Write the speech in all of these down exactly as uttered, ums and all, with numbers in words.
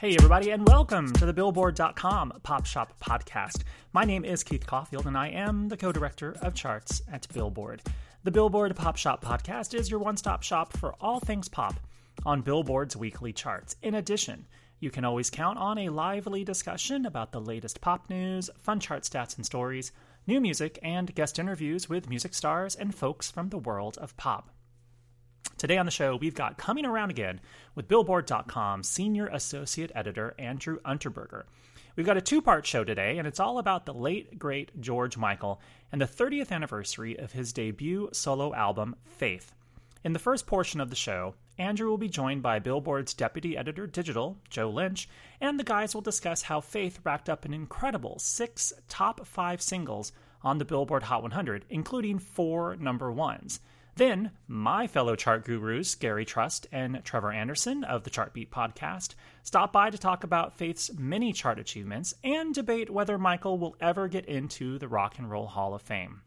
Hey everybody, and welcome to the Billboard dot com Pop Shop Podcast. My name is Keith Caulfield, and I am the co-director of charts at Billboard. The Billboard Pop Shop Podcast is your one-stop shop for all things pop on Billboard's weekly charts. In addition, you can always count on a lively discussion about the latest pop news, fun chart stats and stories, new music, and guest interviews with music stars and folks from the world of pop. Today on the show, we've got Coming Around Again with Billboard dot com Senior Associate Editor Andrew Unterberger. We've got a two-part show today, and it's all about the late, great George Michael and the thirtieth anniversary of his debut solo album, Faith. In the first portion of the show, Andrew will be joined by Billboard's Deputy Editor Digital, Joe Lynch, and the guys will discuss how Faith racked up an incredible six top five singles on the Billboard Hot one hundred, including four number ones. Then, my fellow chart gurus, Gary Trust and Trevor Anderson of the Chart Beat podcast, stop by to talk about Faith's many chart achievements and debate whether Michael will ever get into the Rock and Roll Hall of Fame.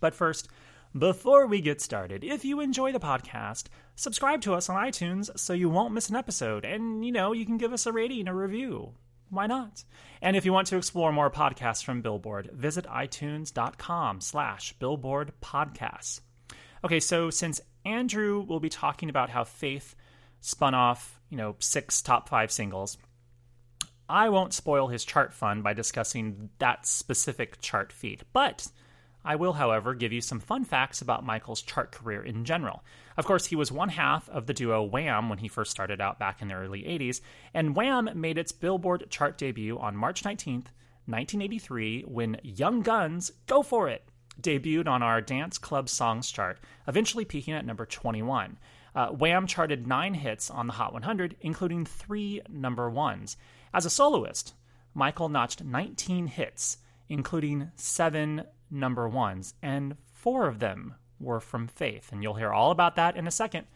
But first, before we get started, if you enjoy the podcast, subscribe to us on iTunes so you won't miss an episode, and, you know, you can give us a rating and a review. Why not? And if you want to explore more podcasts from Billboard, visit iTunes.com slash Billboard Podcasts. Okay, so since Andrew will be talking about how Faith spun off, you know, six top five singles, I won't spoil his chart fun by discussing that specific chart feat. But I will, however, give you some fun facts about Michael's chart career in general. Of course, he was one half of the duo Wham! When he first started out back in the early eighties, and Wham! Made its Billboard chart debut on March nineteenth, nineteen eighty-three, when Young Guns' Go For It debuted on our Dance Club Songs chart, eventually peaking at number twenty-one. Uh, Wham! Charted nine hits on the Hot one hundred, including three number ones. As a soloist, Michael notched nineteen hits, including seven number ones, and four of them were from Faith. And you'll hear all about that in a second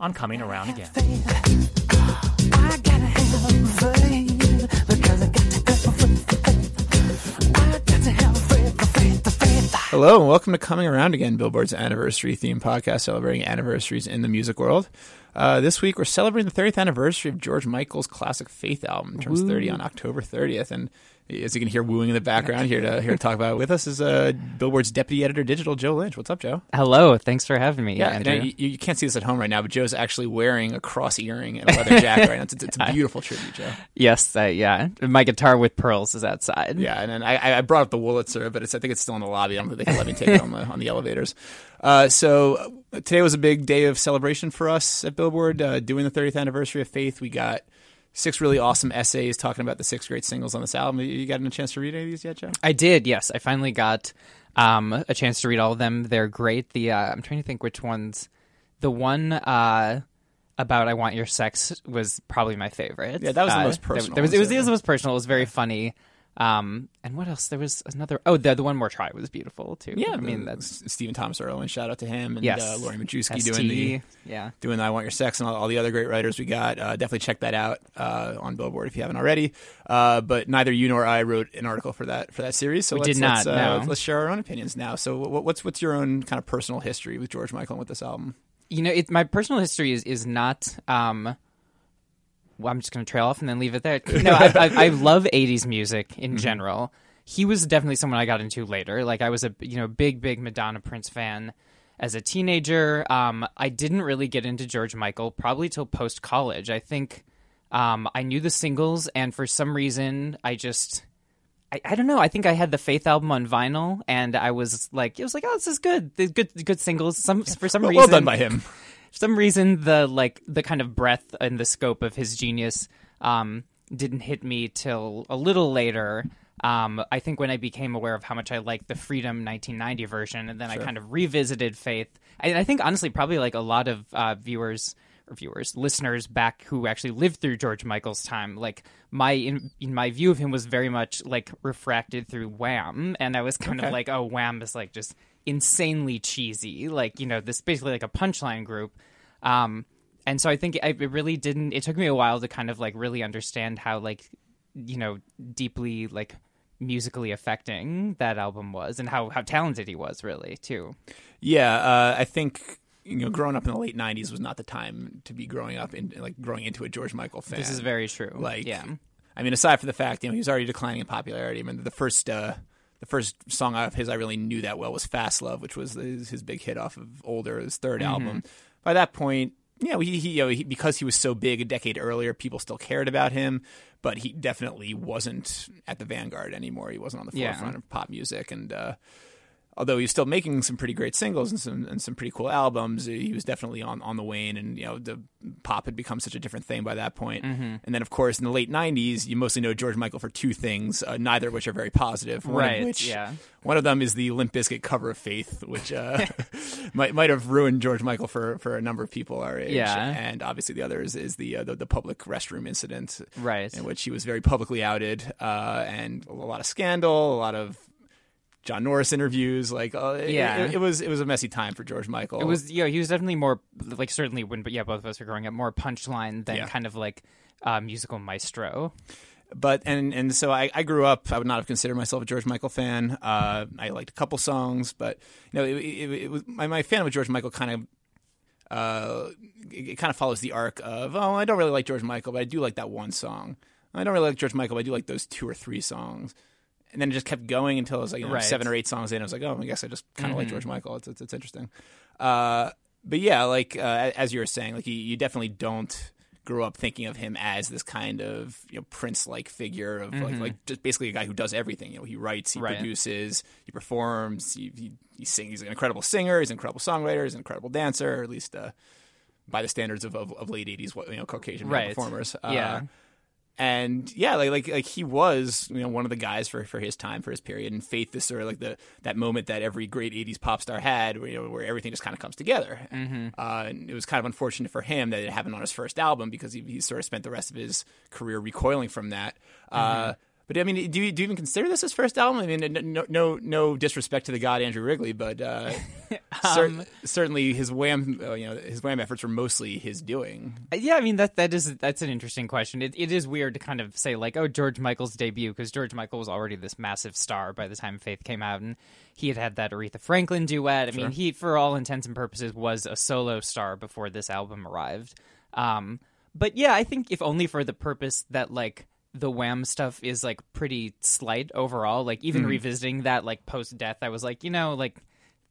on Coming Around Again. I gotta have faith, because I got to go faith. I got to have faith, faith, faith. Hello and welcome to Coming Around Again, Billboard's anniversary-themed podcast celebrating anniversaries in the music world. Uh, this week, we're celebrating the thirtieth anniversary of George Michael's classic Faith album. Turns Woo. thirty on October thirtieth, and as you can hear wooing in the background, here to here to talk about it with us is uh, Billboard's Deputy Editor Digital, Joe Lynch. What's up, Joe? Hello, thanks for having me. Yeah, Andrew. You, you can't see this at home right now, but Joe's actually wearing a cross earring and a leather jacket right now. It's, it's a beautiful tribute, Joe. Yes, uh, yeah. My guitar with pearls is outside. Yeah, and then I, I brought up the Wolitzer, but it's I think it's still in the lobby. I don't think they let me take it on the on the elevators. Uh, so today was a big day of celebration for us at Billboard, uh, doing the thirtieth anniversary of Faith. We got six really awesome essays talking about the six great singles on this album. You gotten a chance to read any of these yet, Joe? I did, yes. I finally got um, a chance to read all of them. They're great. The uh, I'm trying to think which ones. The one uh, about I Want Your Sex was probably my favorite. Yeah, that was the uh, most personal. There was, it was the most personal. It was very funny. Um, and what else? There was another. Oh, the, the One More Try was beautiful too. Yeah, I mean that's Stephen Thomas Erle, and shout out to him, and yes. uh, Lori Majewski doing the yeah doing the I Want Your Sex and all, all the other great writers we got. Uh, definitely check that out uh, on Billboard if you haven't already. Uh, but neither you nor I wrote an article for that for that series, so we let's, did not. Let's, uh, no. let's share our own opinions now. So what's what's your own kind of personal history with George Michael and with this album? You know, it, my personal history is is not. Um, Well, I'm just going to trail off and then leave it there. No, I, I, I love eighties music in mm-hmm. general. He was definitely someone I got into later. Like I was a you know big, big Madonna Prince fan as a teenager. Um, I didn't really get into George Michael probably till post-college. I think um, I knew the singles, and for some reason I just... I, I don't know. I think I had the Faith album on vinyl, and I was like, it was like, oh, this is good. They're good, good singles. Some for some well, reason, well done by him. For some reason, the like the kind of breadth and the scope of his genius um, didn't hit me till a little later. Um, I think when I became aware of how much I liked the Freedom nineteen ninety version, and then sure. I kind of revisited Faith. And I think honestly, probably like a lot of uh, viewers. viewers, listeners back who actually lived through George Michael's time, like my in, in my view of him was very much like refracted through Wham, and I was kind okay. of like, oh, Wham is like just insanely cheesy, like, you know, this basically like a punchline group, um, and so I think I, it really didn't, it took me a while to kind of like really understand how like, you know, deeply like musically affecting that album was, and how, how talented he was really too. Yeah, uh, I think you know, growing up in the late nineties was not the time to be growing up in like growing into a George Michael fan. This is very true. Like, yeah. I mean, aside from the fact, you know, he was already declining in popularity. I mean, the first uh, the first song out of his I really knew that well was "Fast Love," which was his, his big hit off of Older, his third mm-hmm. album. By that point, you know, he, he, you know, he because he was so big a decade earlier, people still cared about him, but he definitely wasn't at the vanguard anymore. He wasn't on the forefront yeah. of pop music, and uh, although he was still making some pretty great singles and some and some pretty cool albums, he was definitely on, on the wane, and you know, the pop had become such a different thing by that point. Mm-hmm. And then, of course, in the late nineties, you mostly know George Michael for two things, uh, neither of which are very positive. One right. Of which, yeah. One of them is the Limp Bizkit cover of "Faith," which uh, might might have ruined George Michael for, for a number of people our age. Yeah. And obviously, the other is, is the, uh, the the public restroom incident, right, in which he was very publicly outed, uh, and a lot of scandal, a lot of John Norris interviews, like uh, yeah, it, it was it was a messy time for George Michael. It was, you know, he was definitely more like, certainly when, but yeah, both of us were growing up, more punchline than yeah. kind of like uh, musical maestro. But and and so I, I grew up. I would not have considered myself a George Michael fan. Uh, I liked a couple songs, but you know, it, it, it was my my fandom of George Michael kind of. Uh, it, it kind of follows the arc of oh, I don't really like George Michael, but I do like that one song. I don't really like George Michael, but I do like those two or three songs. And then it just kept going until I was like, you know, right. seven or eight songs in. I was like, oh, I guess I just kind of mm-hmm. like George Michael. It's it's, it's interesting. Uh, but yeah, like uh, as you were saying, like you, you definitely don't grow up thinking of him as this kind of, you know, Prince-like figure of mm-hmm. like like just basically a guy who does everything. You know, he writes, he right. produces, he performs, he, he he sings. He's an incredible singer. He's an incredible songwriter. He's an incredible dancer, or at least uh, by the standards of, of of late eighties, you know, Caucasian right. performers. Uh, yeah. And yeah, like like like he was, you know, one of the guys for, for his time, for his period. And Faith is sort of like the that moment that every great eighties pop star had, where, you know, where everything just kind of comes together. Mm-hmm. Uh, and it was kind of unfortunate for him that it happened on his first album, because he, he sort of spent the rest of his career recoiling from that. Mm-hmm. Uh, but I mean, do you, do you even consider this his first album? I mean, no no no disrespect to the god Andrew Ridgeley, but uh, um, cer- certainly his Wham! Uh, you know, his Wham! Efforts were mostly his doing. Yeah, I mean that that is that's an interesting question. It it is weird to kind of say like, oh, George Michael's debut, because George Michael was already this massive star by the time Faith came out, and he had had that Aretha Franklin duet. I sure. mean, he for all intents and purposes was a solo star before this album arrived. Um, but yeah, I think if only for the purpose that like. The Wham! Stuff is like pretty slight overall. Like even mm-hmm. revisiting that like post-death, I was like, you know, like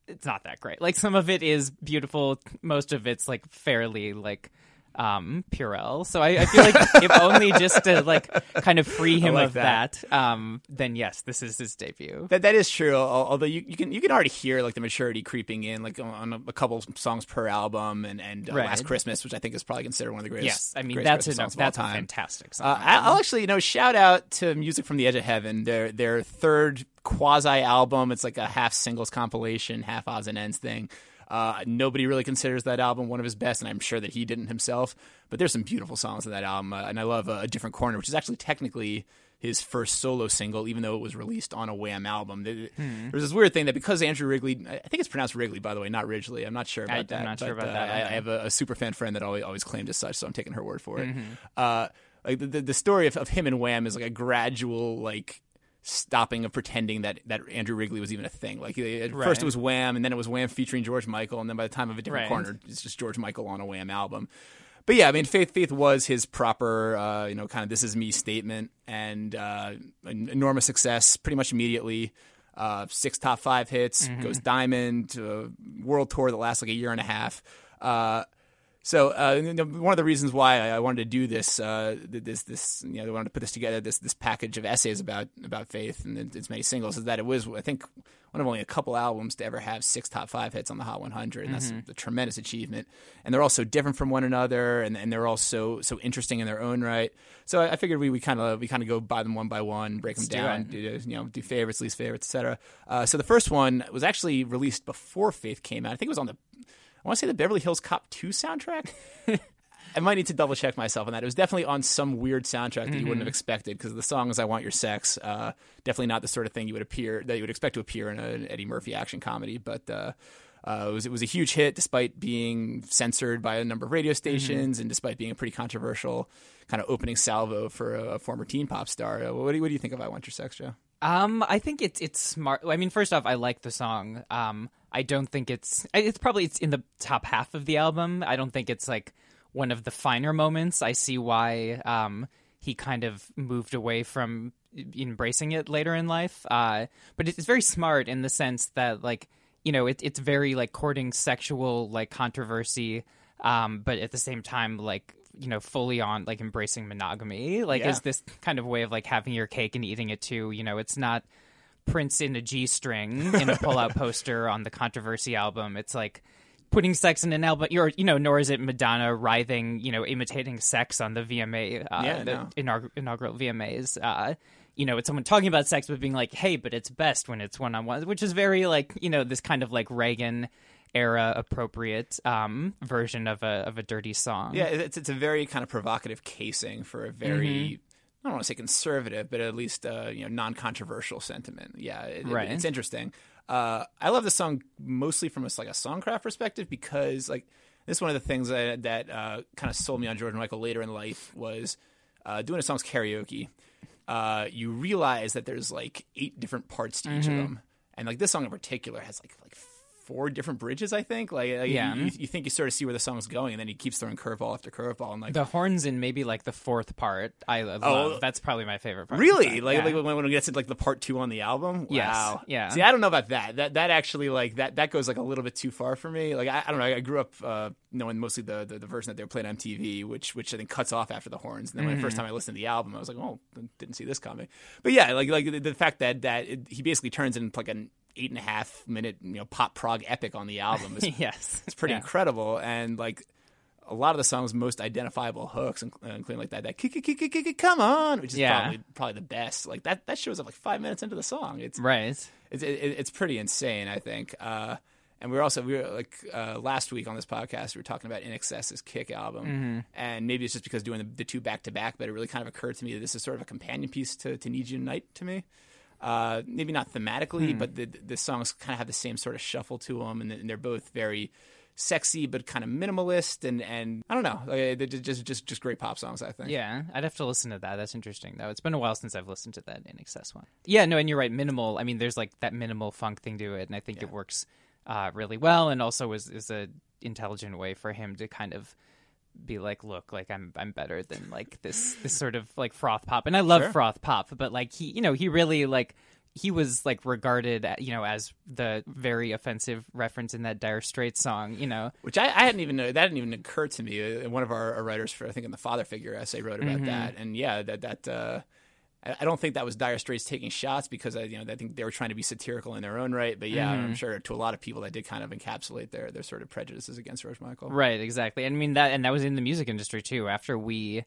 it's not that great. Like some of it is beautiful, most of it's like fairly like um Purell. So I, I feel like if only just to like kind of free him like of that. that, um, then yes, this is his debut. That that is true. Although you, you can you can already hear like the maturity creeping in, like on a, a couple songs per album, and and uh, right. Last Christmas, which I think is probably considered one of the greatest. Yes, I mean greatest that's a, songs that's of all time. A fantastic song. Uh, I'll actually, you know, shout out to Music from the Edge of Heaven. Their their third quasi album. It's like a half singles compilation, half odds and ends thing. Uh, nobody really considers that album one of his best, and I'm sure that he didn't himself. But there's some beautiful songs in that album, uh, and I love uh, A Different Corner, which is actually technically his first solo single, even though it was released on a Wham! Album. There, hmm. There's this weird thing that because Andrew Ridgeley, I think it's pronounced Wrigley, by the way, not Ridgeley. I'm not sure about I, that. I'm not but, sure about uh, that. I, I have a, a super fan friend that always, always claimed as such, so I'm taking her word for it. Mm-hmm. Uh, like the, the story of, of him and Wham! Is like a gradual like. Stopping of pretending that, that Andrew Ridgeley was even a thing. Like at right. first it was Wham, and then it was Wham featuring George Michael, and then by the time of A Different right. Corner, it's just George Michael on a Wham album. But yeah, I mean, Faith Faith was his proper, uh, you know, kind of this is me statement, and uh, an enormous success pretty much immediately. Uh, six top five hits, mm-hmm. goes diamond, to a world tour that lasts like a year and a half. Uh, So uh, one of the reasons why I wanted to do this, uh, this, this, you know, I wanted to put this together, this this package of essays about, about Faith and its many singles, is that it was, I think, one of only a couple albums to ever have six top five hits on the Hot one hundred, and mm-hmm. that's a tremendous achievement. And they're all so different from one another, and, and they're all so, so interesting in their own right. So I, I figured we we kind of we kind of go by them one by one, break Let's them down, do, do you know, do favorites, least favorites, et cetera. Uh, so the first one was actually released before Faith came out. I think it was on the I want to say the Beverly Hills Cop two soundtrack. I might need to double check myself on that. It was definitely on some weird soundtrack that mm-hmm. you wouldn't have expected, because the song is "I Want Your Sex." Uh, definitely not the sort of thing you would appear that you would expect to appear in a, an Eddie Murphy action comedy. But uh, uh, it was it was a huge hit, despite being censored by a number of radio stations, mm-hmm. and despite being a pretty controversial kind of opening salvo for a, a former teen pop star. Uh, what do you, what do you think of "I Want Your Sex," Joe? Um, I think it's it's smart. I mean, first off, I like the song. Um, I don't think it's it's probably it's in the top half of the album. I don't think it's like one of the finer moments. I see why um he kind of moved away from embracing it later in life. Uh, but it's very smart in the sense that, like, you know, it, it's very like courting sexual like controversy, um, but at the same time, like, you know, fully on like embracing monogamy, like, yeah. is this kind of way of like having your cake and eating it too. You know, it's not Prince in a G-string in a pull-out poster on the Controversy album. It's like putting sex in an album, or, you know, nor is it Madonna writhing, you know, imitating sex on the V M A, uh, yeah, the no. inaug- inaugural V M As. Uh, you know, it's someone talking about sex but being like, hey, but it's best when it's one-on-one, which is very like, you know, this kind of like Reagan era appropriate um version of a of a dirty song. Yeah, it's it's a very kind of provocative casing for a very mm-hmm. I don't want to say conservative, but at least uh you know non-controversial sentiment. Yeah, it, right. it, it's interesting. Uh, I love the song mostly from a, like a songcraft perspective, because like this is one of the things that that uh, kind of sold me on George Michael later in life was uh, doing his songs karaoke. Uh, you realize that there's like eight different parts to mm-hmm. each of them, and like this song in particular has like like. four different bridges, I think. Like, like yeah. you, you think you sort of see where the song's going, and then he keeps throwing curveball after curveball. And like the horns in maybe like the fourth part, I love. Oh, that's probably my favorite part. Really, like, yeah. like when, when it gets to like the part two on the album. Yes. Wow. Yeah. See, I don't know about that. That that actually like that that goes like a little bit too far for me. Like I, I don't know. I grew up uh, knowing mostly the, the the version that they were playing on M T V, which which I think cuts off after the horns. And then mm-hmm. when the first time I listened to the album, I was like, oh, didn't see this coming. But yeah, like like the, the fact that that it, he basically turns into like an eight and a half minute, you know, pop prog epic on the album. Is, yes, it's pretty yeah. incredible. And like a lot of the song's most identifiable hooks, including like that that kick, kick, kick, kick, kick, come on, which is yeah. probably probably the best. Like that that shows up like five minutes into the song. It's right. It's it, it's pretty insane, I think. Uh, and we were also we were like uh, last week on this podcast we were talking about InXS's Kick album, mm-hmm. and maybe it's just because doing the, the two back to back, but it really kind of occurred to me that this is sort of a companion piece to to Need You Tonight to me. Uh, maybe not thematically, hmm. but the, the songs kind of have the same sort of shuffle to them, and, and they're both very sexy, but kind of minimalist, and, and I don't know, like, they're just just just great pop songs, I think. Yeah, I'd have to listen to that. That's interesting, though. It's been a while since I've listened to that InXS one. Yeah, no, and you're right. Minimal. I mean, there's like that minimal funk thing to it, and I think yeah. it works uh, really well, and also is is a intelligent way for him to kind of be like, look, like I'm I'm better than like this this sort of like froth pop, and I love sure. froth pop, but like he, you know, he really like he was like regarded, you know, as the very offensive reference in that Dire Straits song, you know, which I, I hadn't even that didn't even occur to me. One of our, our writers for I think in the Father Figure essay wrote about mm-hmm. that, and yeah, that that uh, I don't think that was Dire Straits taking shots, because I you know I think they were trying to be satirical in their own right, but yeah, mm-hmm. I'm sure to a lot of people that did kind of encapsulate their their sort of prejudices against George Michael. Right, exactly. And I mean that, and that was in the music industry too. After we,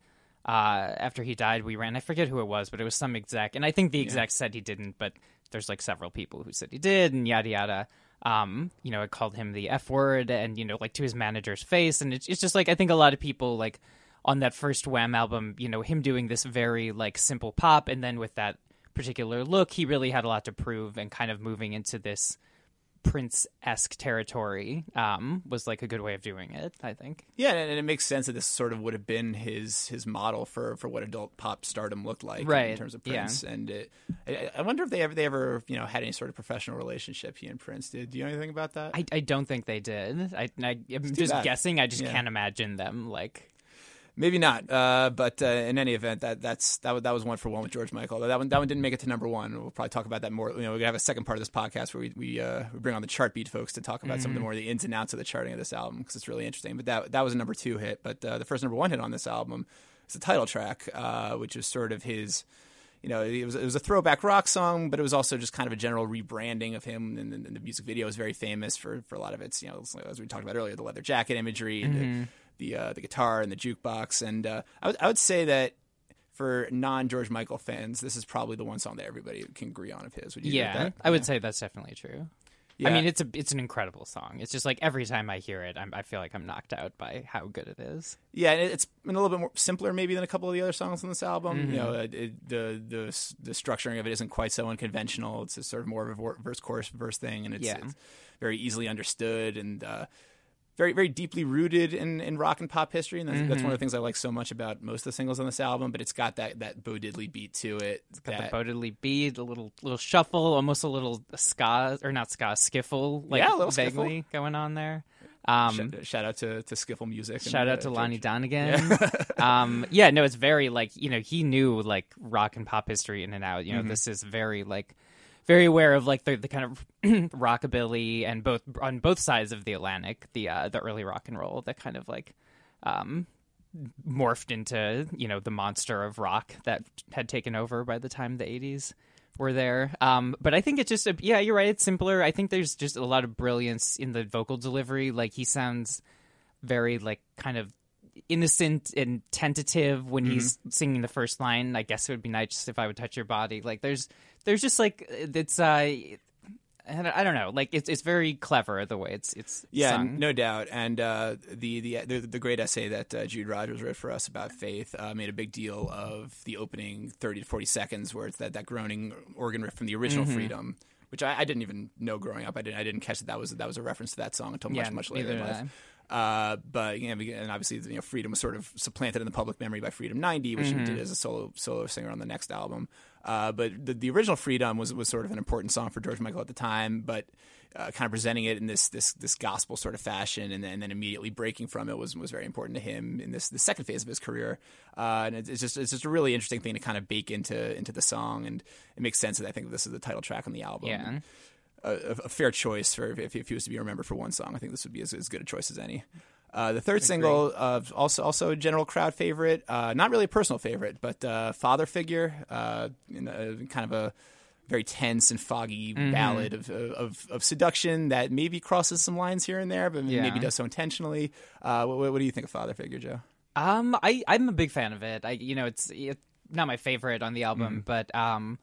uh, after he died, we ran. I forget who it was, but it was some exec, and I think the exec yeah. said he didn't, but there's like several people who said he did, and yada yada. Um, you know, it called him the F word, and you know, like to his manager's face, and it's it's just like I think a lot of people like. On that first Wham! Album, you know, him doing this very, like, simple pop, and then with that particular look, he really had a lot to prove, and kind of moving into this Prince-esque territory um, was, like, a good way of doing it, I think. Yeah, and it makes sense that this sort of would have been his his model for, for what adult pop stardom looked like right. in terms of Prince. Yeah. And it, I wonder if they ever, they ever, you know, had any sort of professional relationship, he and Prince did. Do you know anything about that? I, I don't think they did. I, I, I'm just bad. guessing. I just yeah. can't imagine them, like... Maybe not, uh, but uh, in any event, that that's that was, that was one for one with George Michael. That one that one didn't make it to number one. We'll probably talk about that more. You know, we're gonna have a second part of this podcast where we we, uh, we bring on the Chart Beat folks to talk about mm-hmm. some of the more the ins and outs of the charting of this album, because it's really interesting. But that that was a number two hit. But uh, the first number one hit on this album is the title track, uh, which is sort of his. You know, it was it was a throwback rock song, but it was also just kind of a general rebranding of him. And, and the music video is very famous for for a lot of its, you know, as we talked about earlier, the leather jacket imagery. Mm-hmm. and the, the uh, the guitar and the jukebox, and uh, I, w- I would say that for non-George Michael fans, this is probably the one song that everybody can agree on of his. Would you yeah, agree with that? I would yeah. say that's definitely true. Yeah. I mean, it's a it's an incredible song. It's just like every time I hear it, I'm, I feel like I'm knocked out by how good it is. Yeah, and it's been a little bit more simpler maybe than a couple of the other songs on this album. Mm-hmm. You know, it, it, the the the structuring of it isn't quite so unconventional. It's sort of more of a verse-chorus verse thing, and it's, yeah. it's very easily understood, and uh, very, very deeply rooted in, in rock and pop history. And that's, mm-hmm. that's one of the things I like so much about most of the singles on this album. But it's got that, that Bo Diddley beat to it. It's got that, the Bo Diddley beat, the little little shuffle, almost a little ska, or not ska, skiffle, like yeah, a little vaguely skiffle going on there. Um, shout, shout out to, to Skiffle Music. Shout and, out to uh, Lonnie Donegan. Yeah. um, yeah, no, it's very like, you know, he knew like rock and pop history in and out. You know, mm-hmm. this is very like, very aware of like the, the kind of rockabilly and both on both sides of the Atlantic, the uh, the early rock and roll that kind of like um, morphed into, you know, the monster of rock that had taken over by the time the eighties were there. Um, but I think it's just, a, yeah, you're right. It's simpler. I think there's just a lot of brilliance in the vocal delivery. Like he sounds very like kind of innocent and tentative when mm-hmm. he's singing the first line. I guess it would be nice if I would touch your body. Like there's, there's just like, it's, uh, I don't know, like it's it's very clever the way it's it's yeah, sung. No doubt. And uh, the, the the the great essay that uh, Jude Rogers wrote for us about Faith uh, made a big deal of the opening thirty to forty seconds, where it's that, that groaning organ riff from the original mm-hmm. Freedom, which I, I didn't even know growing up. I didn't I didn't catch that that was that was a reference to that song until yeah, much much later in life. Uh, but you know, and obviously, you know, Freedom was sort of supplanted in the public memory by Freedom ninety, which mm-hmm. he did as a solo solo singer on the next album. Uh, but the, the original Freedom was was sort of an important song for George Michael at the time, but uh, kind of presenting it in this this this gospel sort of fashion, and then, and then immediately breaking from it was was very important to him in this the second phase of his career. Uh, and it's just it's just a really interesting thing to kind of bake into into the song, and it makes sense that I think this is the title track on the album. Yeah. A, a fair choice for if, if he was to be remembered for one song. I think this would be as, as good a choice as any. Uh, the third single, uh, also also a general crowd favorite, uh, not really a personal favorite, but uh, Father Figure, uh, in a, kind of a very tense and foggy mm-hmm. ballad of, of of seduction that maybe crosses some lines here and there, but yeah. maybe does so intentionally. Uh, what, what do you think of Father Figure, Joe? Um, I, I'm a big fan of it. I you know it's, it's not my favorite on the album, mm-hmm. but. Um,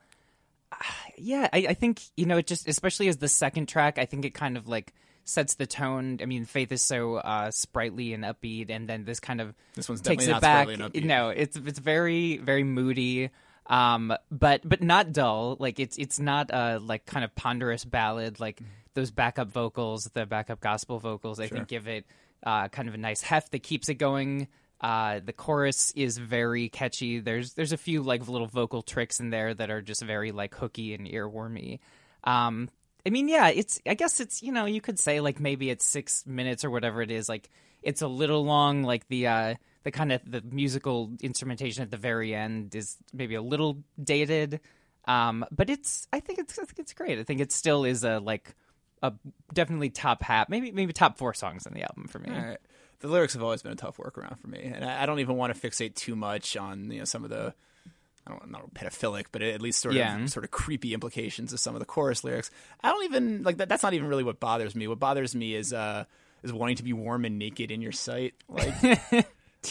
Yeah, I, I think, you know, it just, especially as the second track, I think it kind of like sets the tone. I mean, Faith is so uh, sprightly and upbeat, and then this kind of this one's takes it back. No, it's it's very, very moody, um, but but not dull. Like it's it's not a like kind of ponderous ballad. Like those backup vocals, the backup gospel vocals, I sure. think give it uh, kind of a nice heft that keeps it going. Uh, the chorus is very catchy. There's there's a few like little vocal tricks in there that are just very like hooky and earwormy. Um, I mean, yeah, it's I guess it's you know you could say like maybe it's six minutes or whatever it is. Like it's a little long. Like the uh, the kind of the musical instrumentation at the very end is maybe a little dated. Um, but it's I think it's I think it's great. I think it still is a like a definitely top half, maybe maybe top four songs on the album for me. All right. The lyrics have always been a tough workaround for me, and I don't even want to fixate too much on you know some of the, I don't know, pedophilic, but at least sort yeah. of sort of creepy implications of some of the chorus lyrics. I don't even like that. That's not even really what bothers me. What bothers me is uh, is wanting to be warm and naked in your sight. Like too,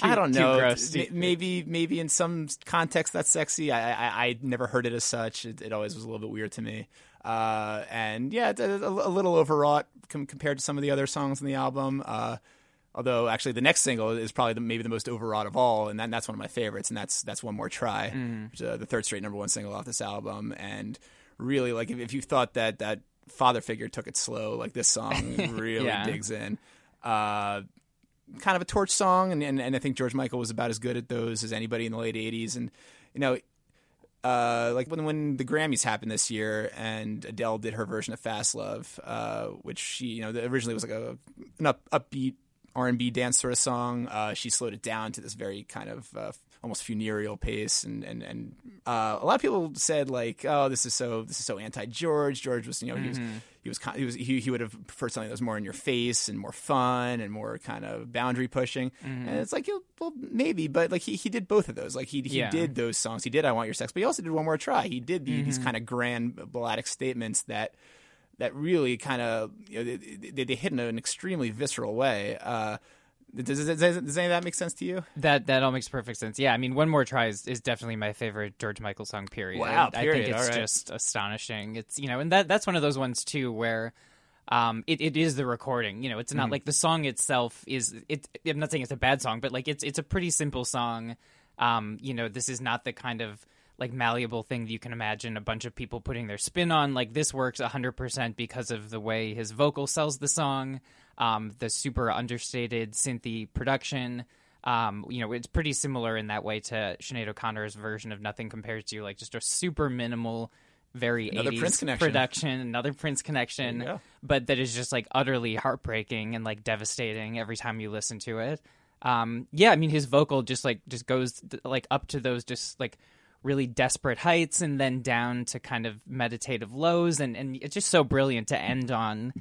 I don't know. Gross, maybe maybe in some context that's sexy. I I, I never heard it as such. It, it always was a little bit weird to me. Uh, and yeah, it's a, a little overwrought com- compared to some of the other songs on the album. Uh, Although, actually, the next single is probably the, maybe the most overwrought of all, and, that, and that's one of my favorites, and that's that's One More Try, mm. which, uh, the third straight number one single off this album. And really, like, if, if you thought that that Father Figure took it slow, like, this song really yeah. digs in. Uh, kind of a torch song, and, and, and I think George Michael was about as good at those as anybody in the late eighties. And, you know, uh, like, when, when the Grammys happened this year, and Adele did her version of Fast Love, uh, which she, you know, originally was like a, an up, upbeat, R and B dance sort of song. Uh, she slowed it down to this very kind of uh, almost funereal pace, and and and uh, a lot of people said like, "Oh, this is so this is so anti-George. George was you know mm-hmm. he was he was he was he, he would have preferred something that was more in your face and more fun and more kind of boundary pushing." Mm-hmm. And it's like, yeah, well, maybe, but like he he did both of those. Like he he yeah. did those songs. He did I Want Your Sex, but he also did One More Try. He did the, mm-hmm. these kind of grand balladic statements that. That really kind of you know, they, they, they hit in an extremely visceral way. Uh, does, does, does any of that make sense to you? That that all makes perfect sense. Yeah, I mean, One More Try is, is definitely my favorite George Michael song. Period. Wow, period. I think it's all right. just astonishing. It's you know, and that that's one of those ones too where um, it, it is the recording. You know, it's not mm-hmm. like the song itself is. It, I'm not saying it's a bad song, but like it's it's a pretty simple song. Um, you know, this is not the kind of like malleable thing that you can imagine a bunch of people putting their spin on. Like this works one hundred percent because of the way his vocal sells the song, um, the super understated synthy production. Um, you know, it's pretty similar in that way to Sinead O'Connor's version of Nothing Compares to You, like just a super minimal, very another eighties Prince connection. production, another Prince connection, yeah. but that is just like utterly heartbreaking and like devastating every time you listen to it. Um, yeah, I mean, his vocal just like just goes like up to those just like really desperate heights and then down to kind of meditative lows. And, and it's just so brilliant to end on.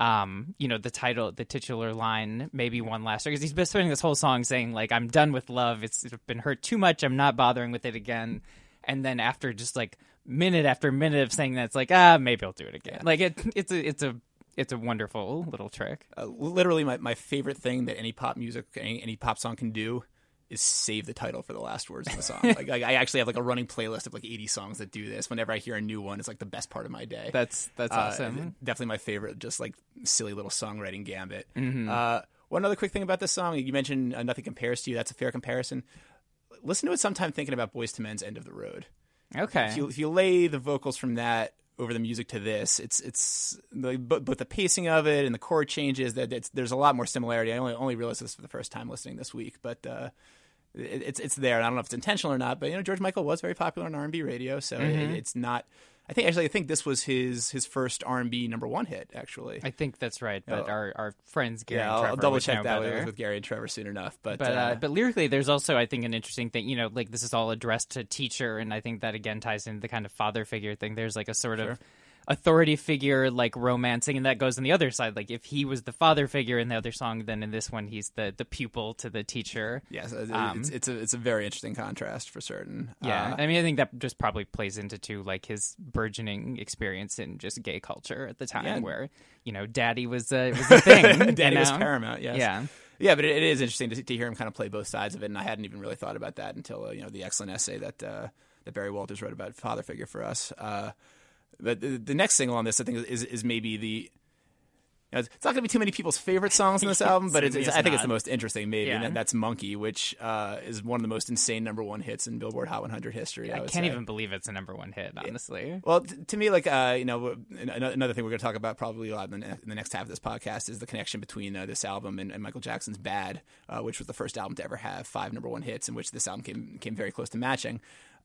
Um, you know, the title, the titular line, maybe one last, because he's been spending this whole song saying like, I'm done with love. It's, it's been hurt too much. I'm not bothering with it again. And then after just like minute after minute of saying that, it's like, ah, maybe I'll do it again. Yeah. Like it, it's a, it's a, it's a wonderful little trick. Uh, literally my, my favorite thing that any pop music, any, any pop song can do is save the title for the last words of the song. like, like I actually have like a running playlist of like eighty songs that do this. Whenever I hear a new one, it's like the best part of my day. That's that's uh, awesome. Definitely my favorite, just like silly little songwriting gambit. Mm-hmm. Uh, one other quick thing about this song, you mentioned uh, Nothing Compares to You. That's a fair comparison. Listen to it sometime thinking about Boyz Two Men's End of the Road. Okay. If you, if you lay the vocals from that over the music to this, it's it's the, both the pacing of it and the chord changes, that it's, there's a lot more similarity. I only only realized this for the first time listening this week, but uh, it, it's it's there. And I don't know if it's intentional or not, but you know, George Michael was very popular on R and B radio, so mm-hmm. it, it's not. I think actually, I think this was his his first R and B number one hit. Actually, I think that's right. But oh. our, our friends Gary, yeah, and Trevor, I'll double check that with, with Gary and Trevor soon enough. But but, uh, uh, but lyrically, there's also I think an interesting thing. You know, like this is all addressed to teacher, and I think that again ties into the kind of father figure thing. There's like a sort sure. of authority figure like romancing, and that goes on the other side. Like if he was the father figure in the other song, then in this one he's the the pupil to the teacher. Yes, um, it's, it's a it's a very interesting contrast for certain. Yeah, uh, I mean I think that just probably plays into too like his burgeoning experience in just gay culture at the time, yeah. where you know daddy was a uh, was a thing. Daddy you know? was paramount. Yes. Yeah. Yeah, but it, it is interesting to, to hear him kind of play both sides of it, and I hadn't even really thought about that until uh, you know the excellent essay that uh, that Barry Walters wrote about father figure for us. Uh, But the next single on this, I think, is is maybe the. You know, it's not going to be too many people's favorite songs on this album, but it's, it's, it's I think it's the most interesting, maybe. Yeah. And that's Monkey, which uh, is one of the most insane number one hits in Billboard Hot one hundred history. Yeah, I, I can't say. even believe it's a number one hit, honestly. Yeah. Well, t- to me, like uh, you know, another thing we're going to talk about probably a lot in the, ne- in the next half of this podcast is the connection between uh, this album and, and Michael Jackson's Bad, uh, which was the first album to ever have five number one hits, in which this album came came very close to matching.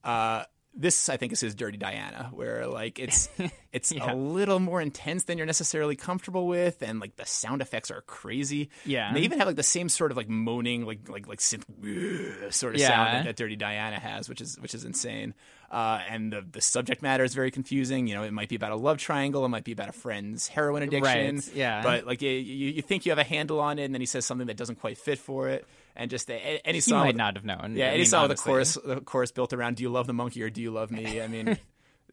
Uh, This, I think, is his Dirty Diana, where, like, it's it's yeah. a little more intense than you're necessarily comfortable with, and, like, the sound effects are crazy. Yeah. And they even have, like, the same sort of, like, moaning, like, like like synth sort of yeah. sound that, that Dirty Diana has, which is which is insane. Uh, and the, the subject matter is very confusing. You know, it might be about a love triangle. It might be about a friend's heroin addiction. Right, yeah. But, like, you, you think you have a handle on it, and then he says something that doesn't quite fit for it. And just the, any song. He might not have known. Yeah, any song with a chorus, the chorus built around "Do you love the monkey or do you love me?" I mean,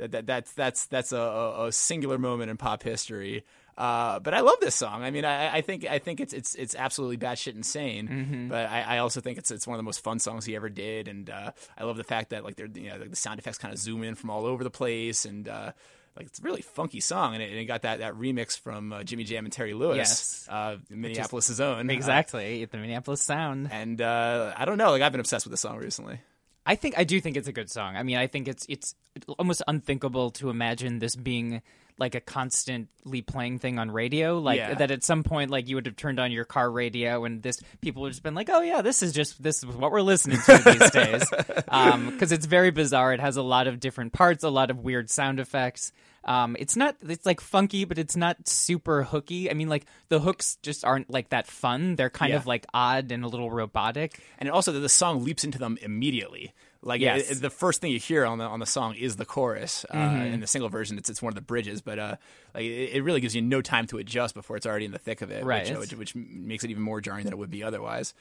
that, that's that's that's a, a singular moment in pop history. Uh, but I love this song. I mean, I, I think I think it's it's it's absolutely batshit insane. Mm-hmm. But I, I also think it's it's one of the most fun songs he ever did. And uh, I love the fact that like they're you know like the sound effects kind of zoom in from all over the place and. Uh, Like it's a really funky song, and it, and it got that, that remix from uh, Jimmy Jam and Terry Lewis, yes. uh, Minneapolis' own, exactly uh, the Minneapolis sound. And uh, I don't know, like I've been obsessed with this song recently. I think I do think it's a good song. I mean, I think it's it's almost unthinkable to imagine this being like a constantly playing thing on radio, like yeah. that at some point, like you would have turned on your car radio and this people would have just been like, oh yeah, this is just, this is what we're listening to these days. Um, 'cause it's very bizarre. It has a lot of different parts, a lot of weird sound effects. Um, it's not, it's like funky, but it's not super hooky. I mean, like the hooks just aren't like that fun. They're kind yeah. of like odd and a little robotic. And also the song leaps into them immediately. Like yes. it, it, the first thing you hear on the on the song is the chorus. Uh, mm-hmm. In the single version, it's it's one of the bridges, but uh, like it, it really gives you no time to adjust before it's already in the thick of it, right? Which, which, which makes it even more jarring than it would be otherwise.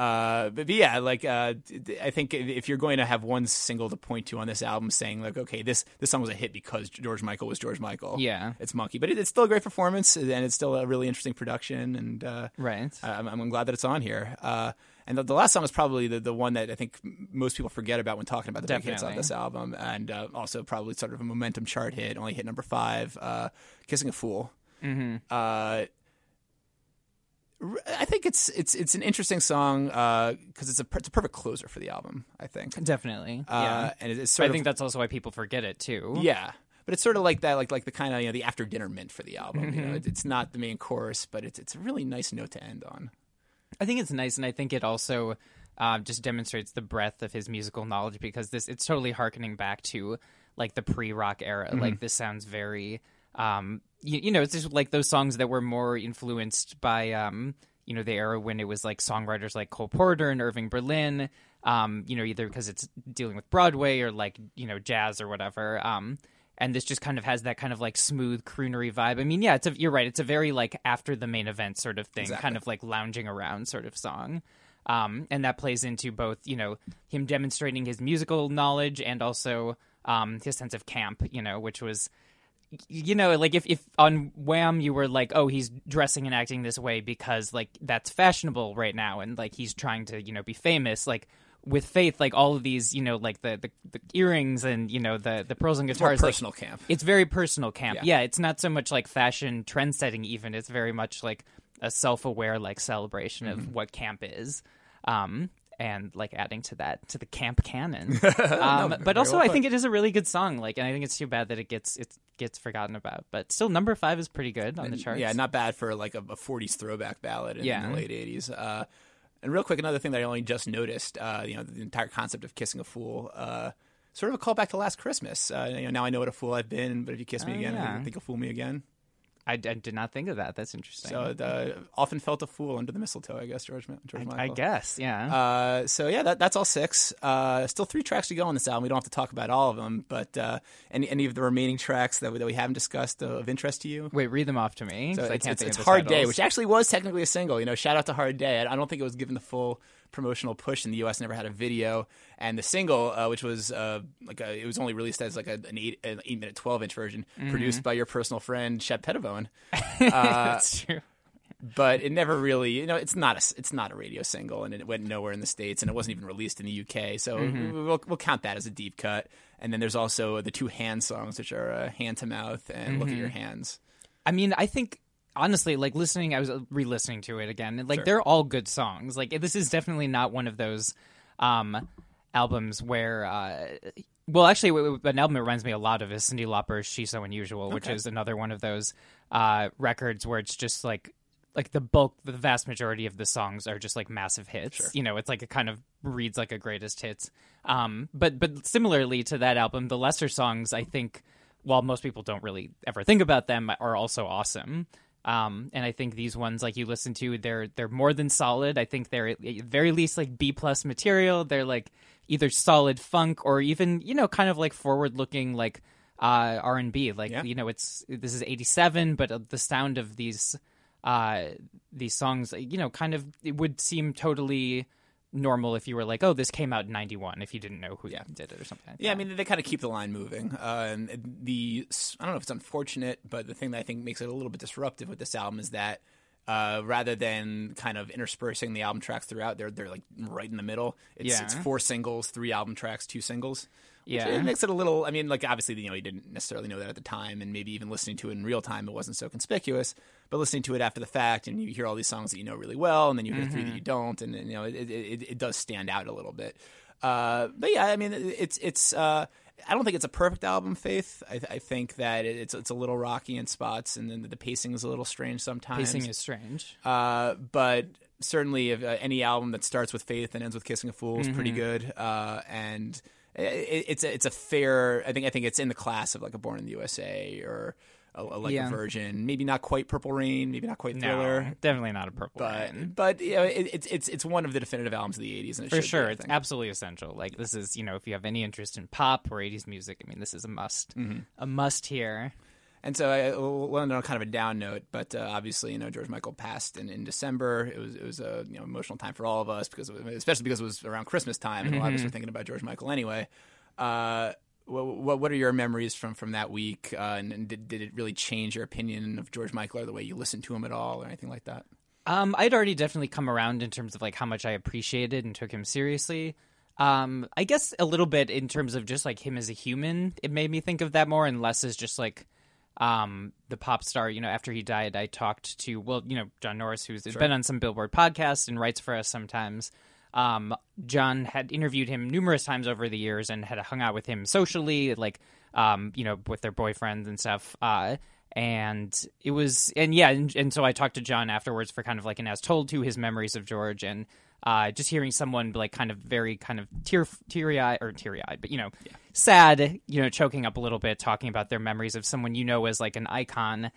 Uh, but, but yeah, like uh, I think if you're going to have one single to point to on this album, saying like, okay, this this song was a hit because George Michael was George Michael. Yeah, it's Monkey, but it, it's still a great performance and it's still a really interesting production. And uh, right, I'm, I'm glad that it's on here. Uh, And the, the last song is probably the, the one that I think most people forget about when talking about the Definitely. big hits on this album, and uh, also probably sort of a momentum chart hit, only hit number five, uh, Kissing a Fool. Mm-hmm. Uh, I think it's it's it's an interesting song because uh, it's, it's a perfect closer for the album, I think. Definitely. Uh, yeah. And it's sort I of, think that's also why people forget it, too. Yeah. But it's sort of like that, like like the kind of, you know, the after dinner mint for the album. Mm-hmm. You know, it, it's not the main chorus, but it's it's a really nice note to end on. I think it's nice, and I think it also uh, just demonstrates the breadth of his musical knowledge, because this it's totally harkening back to like the pre-rock era. Mm-hmm. Like this sounds very, um, you, you know, it's just like those songs that were more influenced by, um, you know, the era when it was like songwriters like Cole Porter and Irving Berlin. Um, you know, either because it's dealing with Broadway or like, you know, jazz or whatever. Um, And this just kind of has that kind of like smooth croonery vibe. I mean, yeah, it's a, you're right. It's a very like after the main event sort of thing, exactly. Kind of like lounging around sort of song. Um, and that plays into both, you know, him demonstrating his musical knowledge and also um, his sense of camp, you know, which was, you know, like if, if on Wham! You were like, oh, he's dressing and acting this way because like that's fashionable right now. And like he's trying to, you know, be famous, like. With Faith, like all of these, you know, like the, the, the earrings and, you know, the, the pearls and guitars. It's more personal like, camp. It's very personal camp. Yeah. yeah, it's not so much like fashion trend setting even. It's very much like a self-aware like celebration mm-hmm. of what camp is. Um, and like adding to that, to the camp canon. Um, no, but also well I think it is a really good song. Like, and I think it's too bad that it gets it gets forgotten about. But still, number five is pretty good on and, the charts. Yeah, not bad for like a, a forties throwback ballad in, yeah. in the late eighties. Uh And real quick, another thing that I only just noticed, uh, you know, the entire concept of kissing a fool, uh, sort of a callback to Last Christmas. Uh, you know, now I know what a fool I've been, but if you kiss me oh, again, yeah. I think you'll fool me again. I, I did not think of that. That's interesting. So uh, often felt a fool under the mistletoe, I guess, George, George Michael. I, I guess, yeah. Uh, so yeah, that, that's all six. Uh, still three tracks to go on this album. We don't have to talk about all of them, but uh, any any of the remaining tracks that we, that we haven't discussed uh, of interest to you? Wait, read them off to me. So it's, I can't it's, think it's of Hard titles. Day, which actually was technically a single. You know, shout out to Hard Day. I, I don't think it was given the full promotional push in the U S Never had a video, and the single, uh, which was uh, like a, it was only released as like a, an eight an eight minute twelve inch version, mm-hmm. produced by your personal friend Shep Pettibone. Uh, That's true, but it never really, you know, it's not a it's not a radio single, and it went nowhere in the States, and it wasn't even released in the U K. So mm-hmm. we'll we'll count that as a deep cut. And then there's also the two hand songs, which are uh, Hand to Mouth and mm-hmm. Look at Your Hands. I mean, I think. Honestly, like listening, I was re-listening to it again. And, like sure. They're all good songs. Like this is definitely not one of those um, albums where. Uh, well, actually, an album that reminds me a lot of is Cyndi Lauper's "She's So Unusual," which okay. is another one of those uh, records where it's just like, like the bulk, the vast majority of the songs are just like massive hits. Sure. You know, it's like it kind of reads like a greatest hits. Um, but but similarly to that album, the lesser songs, I think, while most people don't really ever think about them, are also awesome. Um, and I think these ones, like you listen to, they're they're more than solid. I think they're at the very least like B plus material. They're like either solid funk or even, you know, kind of like forward looking like uh, R and B. Like yeah. you know, it's this is eighty-seven, but the sound of these uh, these songs, you know, kind of it would seem totally normal if you were like, oh, this came out in ninety-one, if you didn't know who yeah. did it or something like yeah that. I mean, they kind of keep the line moving, uh, and the I don't know if it's unfortunate, but the thing that I think makes it a little bit disruptive with this album is that uh rather than kind of interspersing the album tracks throughout, they're they're like right in the middle. It's, yeah. it's four singles, three album tracks, two singles. Yeah, it makes it a little. I mean, like obviously, you know, you didn't necessarily know that at the time, and maybe even listening to it in real time, it wasn't so conspicuous. But listening to it after the fact, and you hear all these songs that you know really well, and then you hear mm-hmm. three that you don't, and, and you know, it, it it does stand out a little bit. Uh, but yeah, I mean, it's it's. Uh, I don't think it's a perfect album, Faith. I, I think that it's it's a little rocky in spots, and then the pacing is a little strange sometimes. Pacing is strange, uh, but. Certainly, if, uh, any album that starts with Faith and ends with Kissing a Fool is mm-hmm. pretty good, uh, and it, it's a, it's a fair. I think I think it's in the class of like a Born in the U S A or a, a, like yeah. a Virgin. Maybe not quite Purple Rain. Maybe not quite Thriller. No, definitely not a Purple but, Rain. But you know, it, it's it's it's one of the definitive albums of the eighties, and it for sure, be, it's absolutely essential. Like this is, you know, if you have any interest in pop or eighties music, I mean, this is a must, mm-hmm. a must hear. And so I will end on kind of a down note, but uh, obviously, you know, George Michael passed in, in December. It was it was a you know emotional time for all of us, because especially because it was around Christmas time, and mm-hmm. a lot of us were thinking about George Michael anyway. Uh, what what are your memories from, from that week, uh, and, and did did it really change your opinion of George Michael or the way you listened to him at all, or anything like that? Um, I'd already definitely come around in terms of like how much I appreciated and took him seriously. Um, I guess a little bit in terms of just like him as a human, it made me think of that more, and less as just like. um, the pop star, you know, after he died, I talked to, well, you know, John Norris, who's sure. been on some Billboard podcasts and writes for us sometimes. Um, John had interviewed him numerous times over the years and had hung out with him socially, like, um, you know, with their boyfriends and stuff. Uh, and it was, and yeah, and, and so I talked to John afterwards for kind of like an as told to his memories of George, and uh, just hearing someone like kind of very kind of tear, teary eyed or teary eyed, but, you know, yeah. sad, you know, choking up a little bit, talking about their memories of someone, you know, as like an icon,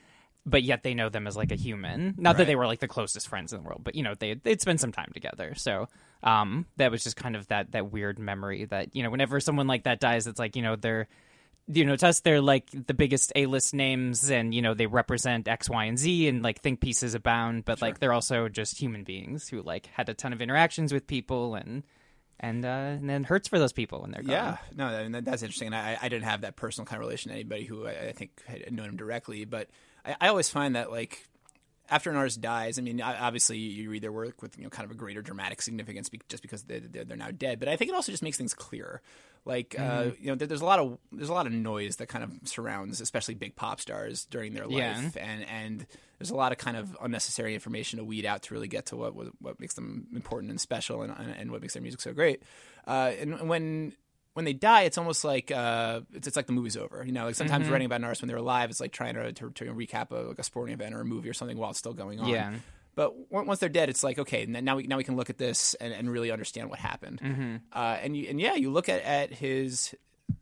but yet they know them as like a human. Not right. that they were like the closest friends in the world, but, you know, they, they'd spend some time together. So um, that was just kind of that, that weird memory that, you know, whenever someone like that dies, it's like, you know, they're, you know, to us, they're like the biggest A-list names and, you know, they represent X, Y, and Z and like think pieces abound. But sure. like they're also just human beings who like had a ton of interactions with people and and uh, and then hurts for those people when they're gone. Yeah, no, I mean, that, that's interesting. And I, I didn't have that personal kind of relation to anybody who I, I think had known him directly, but I always find that, like, after an artist dies, I mean, obviously you read their work with, you know, kind of a greater dramatic significance just because they're, they're now dead. But I think it also just makes things clearer. Like, mm-hmm. uh, you know, there's a lot of there's a lot of noise that kind of surrounds, especially big pop stars during their life, yeah. and and there's a lot of kind of unnecessary information to weed out to really get to what what makes them important and special, and and what makes their music so great. Uh, and when When they die, it's almost like uh, it's, it's like the movie's over. You know, like sometimes mm-hmm. writing about an artist when they're alive, it's like trying to, to, to recap a, like a sporting event or a movie or something while it's still going on. Yeah. But once they're dead, it's like, okay, now we now we can look at this and, and really understand what happened. Mm-hmm. Uh, and you, and yeah, you look at, at his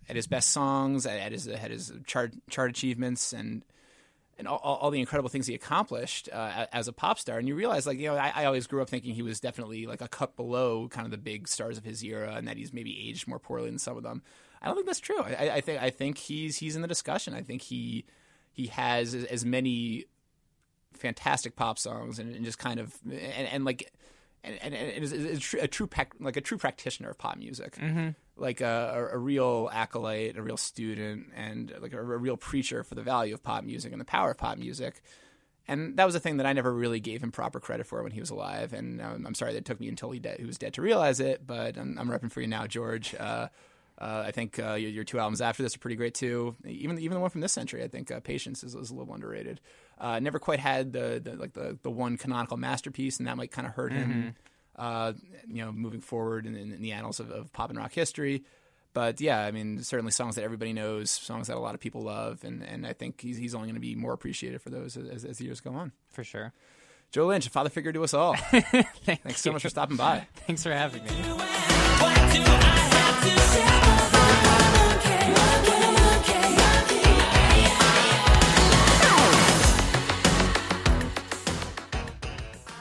at his best songs, at, at his at his chart chart achievements, and and all, all the incredible things he accomplished uh, as a pop star. And you realize, like, you know, I, I always grew up thinking he was definitely like a cut below kind of the big stars of his era and that he's maybe aged more poorly than some of them. I don't think that's true. I, I think I think he's he's in the discussion. I think he he has as many fantastic pop songs and, and just kind of and, and like and, and, and is a true like a true practitioner of pop music. Mm-hmm. Like a, a real acolyte, a real student, and like a, a real preacher for the value of pop music and the power of pop music. And that was a thing that I never really gave him proper credit for when he was alive. And um, I'm sorry that it took me until he, de- he was dead to realize it, but I'm, I'm repping for you now, George. Uh, uh, I think uh, your, your two albums after this are pretty great too. Even even the one from this century, I think uh, Patience is, is a little underrated. Uh, never quite had the, the like the, the one canonical masterpiece, and that might kind of hurt mm-hmm. him. Uh, you know, moving forward in, in the annals of, of pop and rock history. But yeah, I mean, certainly songs that everybody knows, songs that a lot of people love, and, and I think he's he's only going to be more appreciated for those as, as the years go on. For sure. Joe Lynch, a father figure to us all. Thank Thanks so you. much for stopping by. Thanks for having me. What do I have to say?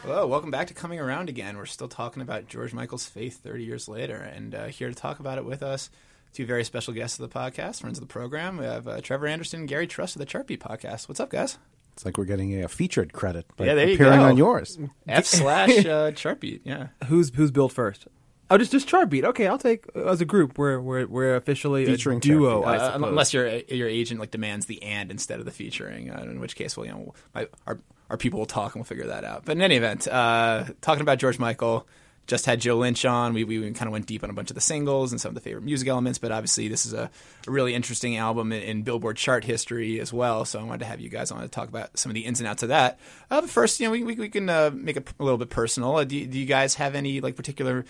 Hello, welcome back to Coming Around Again. We're still talking about George Michael's Faith thirty years later, and uh, here to talk about it with us, two very special guests of the podcast, friends of the program. We have uh, Trevor Anderson and Gary Trust of the Chart Beat podcast. What's up, guys? It's like we're getting a featured credit by yeah, there appearing you go. on yours. F slash uh, Chart Beat, yeah. Who's who's billed first? Oh, just just Chart Beat. Okay, I'll take as a group. We're we're we're officially featuring a duo. Uh, unless your your agent like demands the and instead of the featuring, uh, in which case, well, you know, my, our our people will talk and we'll figure that out. But in any event, uh, talking about George Michael, just had Joe Lynch on. We we kind of went deep on a bunch of the singles and some of the favorite music elements. But obviously, this is a, a really interesting album in, in Billboard chart history as well. So I wanted to have you guys on to talk about some of the ins and outs of that. Uh, but first, you know, we we, we can uh, make it a little bit personal. Uh, do do you guys have any like particular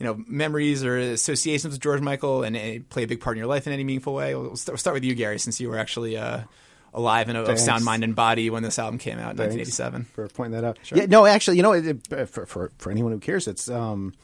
you know, memories or associations with George Michael and, and play a big part in your life in any meaningful way? We'll, st- we'll start with you, Gary, since you were actually uh, alive and of sound mind and body when this album came out in Thanks nineteen eighty-seven. For pointing that out. Sure. Yeah, no, actually, you know, it, it, for, for for anyone who cares, it's um,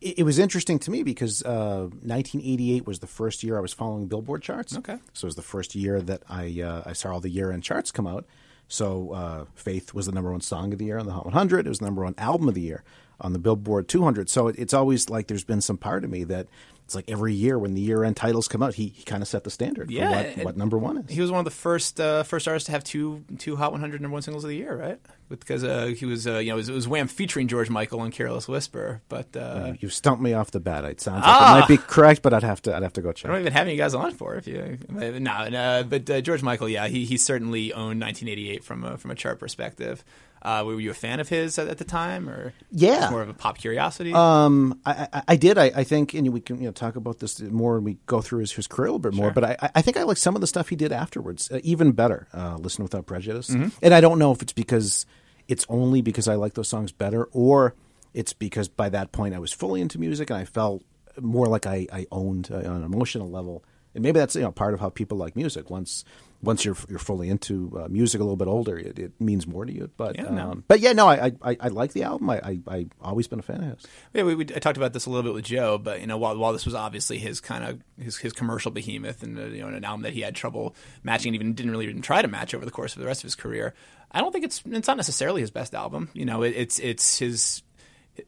it, it was interesting to me because uh, nineteen eighty-eight was the first year I was following Billboard charts. Okay. So it was the first year that I uh, I saw all the year-end charts come out. So uh, Faith was the number one song of the year on the Hot one hundred. It was the number one album of the year on the Billboard two hundred. So it's always like there's been some part of me that it's like every year when the year-end titles come out, he, he kind of set the standard yeah, for what, what number one is. He was one of the first uh, first artists to have two two Hot one hundred number one singles of the year, right? Because uh, he was, uh, you know, it was, it was Wham! Featuring George Michael and Careless Whisper. But uh, yeah, you stumped me off the bat. It sounds like ah! it might be correct, but I'd have to I'd have to go check. I don't even have you guys on for if you no, no but uh, George Michael, yeah, he he certainly owned nineteen eighty-eight from a, from a chart perspective. Uh, were you a fan of his at, at the time, or yeah, more of a pop curiosity? Um, I, I, I did. I, I think, and we can you know talk about this more when we go through his, his career a little bit more. Sure. But I, I think I like some of the stuff he did afterwards, uh, even better. Uh, Listen Without Prejudice, mm-hmm. and I don't know if it's because it's only because I like those songs better, or it's because by that point I was fully into music and I felt more like I, I owned uh, on an emotional level. And maybe that's you know part of how people like music. Once. Once you're you're fully into uh, music, a little bit older, it, it means more to you. But yeah, no. um, but yeah, no, I I, I like the album. I, I I've always been a fan of his. Yeah, we, we I talked about this a little bit with Joe, but you know, while while this was obviously his kind of his his commercial behemoth, and uh, you know, an album that he had trouble matching, and even didn't really even try to match over the course of the rest of his career. I don't think it's it's not necessarily his best album. You know, it, it's it's his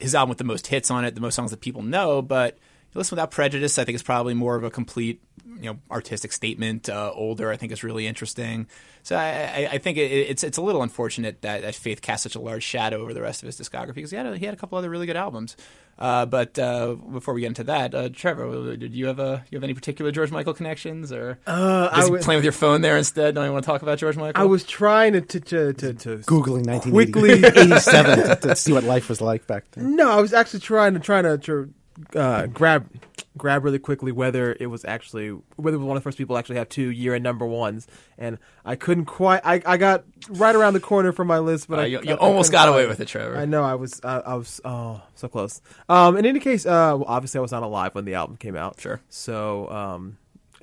his album with the most hits on it, the most songs that people know, but. Listen Without Prejudice, I think it's probably more of a complete, you know, artistic statement. Uh, older, I think, is really interesting. So I, I, I think it, it's it's a little unfortunate that, that Faith cast such a large shadow over the rest of his discography because he had a, he had a couple other really good albums. Uh, but uh, before we get into that, uh, Trevor, did you have a you have any particular George Michael connections, or uh, I was playing with your phone there instead? Don't you want to talk about George Michael? I was trying to to, to, to, to googling nineteen eighty-seven to see what life was like back then. No, I was actually trying to trying to. to Uh, grab grab really quickly whether it was actually whether it was one of the first people to actually have two year-end number ones, and I couldn't quite I, I got right around the corner from my list, but uh, I, you, you I, almost I got away with it, Trevor. I know I was I, I was oh so close. Um, in any case, uh, well, obviously I was not alive when the album came out. Sure. So um,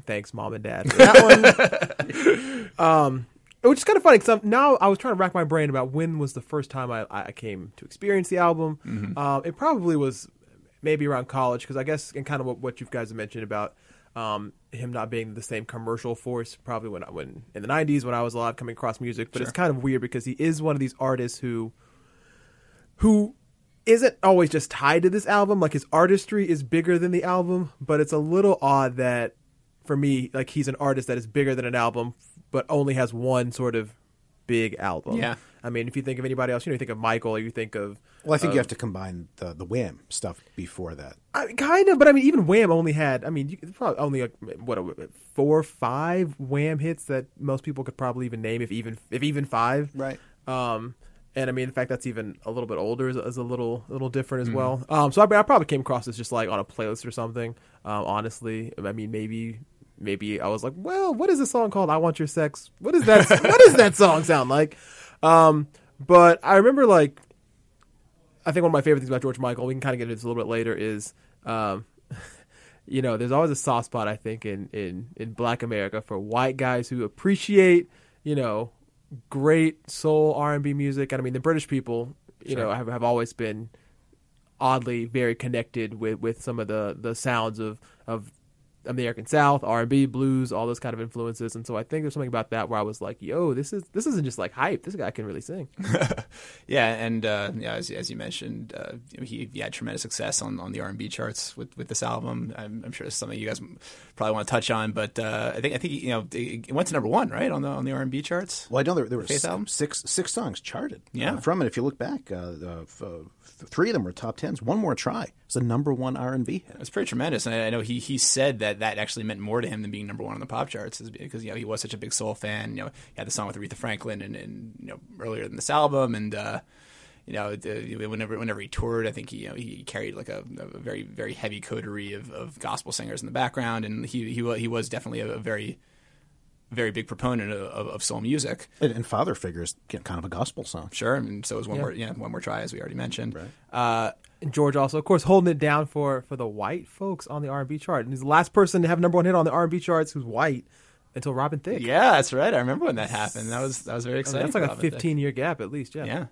thanks, Mom and Dad, for that one. um, Which is kind of funny because now I was trying to rack my brain about when was the first time I, I came to experience the album. Mm-hmm. Um, it probably was. Maybe around college, because I guess, and kind of what, what you guys have mentioned about um, him not being the same commercial force, probably when I, when in the nineties when I was alive, coming across music. But sure. It's kind of weird because he is one of these artists who, who isn't always just tied to this album. Like his artistry is bigger than the album, but it's a little odd that for me, like he's an artist that is bigger than an album, but only has one sort of big album. Yeah. I mean, if you think of anybody else, you know, you think of Michael, or you think of... Well, I think um, you have to combine the the Wham! Stuff before that. I mean, kind of, but I mean, even Wham! Only had, I mean, you could probably only, like, what, four or five Wham! Hits that most people could probably even name, if even if even five. Right. Um, and I mean, the fact that's even a little bit older is, is a little little different as mm-hmm. well. Um, so I, I probably came across this just like on a playlist or something, um, honestly. I mean, maybe... Maybe I was like, well, what is this song called? I Want Your Sex. What is that? What does that song sound like? Um, but I remember, like, I think one of my favorite things about George Michael, we can kind of get into this a little bit later, is, um, you know, there's always a soft spot, I think, in, in, in Black America for white guys who appreciate, you know, great soul R and B music. And I mean, the British people, you sure. know, have, have always been oddly very connected with, with some of the, the sounds of, of, American South, R and B, blues, all those kind of influences. And so I think there's something about that where I was like, yo, this is this isn't just like hype. This guy can really sing. yeah, and uh, yeah, as, as you mentioned, uh, he, he had tremendous success on, on the R and B charts with, with this album. I'm, I'm sure it's something you guys probably want to touch on, but uh, I think I think you know it went to number one, right, on the on the R and B charts? Well, I know there, there were s- six six songs charted yeah. uh, from it. If you look back, uh, the, uh, three of them were top tens. One More Try. It's a number one R and B hit. It's pretty tremendous, and I, I know he he said that. That, that actually meant more to him than being number one on the pop charts, is because you know he was such a big soul fan. You know, he had the song with Aretha Franklin, and, and you know earlier in this album, and uh, you know whenever whenever he toured, I think he you know, he carried like a, a very very heavy coterie of, of gospel singers in the background, and he he he was definitely a, a very very big proponent of, of soul music. And, and Father Figure is kind of a gospel song, sure. And so is one yeah. more yeah one more try, as we already mentioned. Right. Uh, And George also, of course, holding it down for, for the white folks on the R and B chart. And he's the last person to have a number one hit on the R and B charts who's white until Robin Thicke. Yeah, that's right. I remember when that happened. That was that was very exciting. I mean, that's like a fifteen-year gap at least, yeah. Yeah.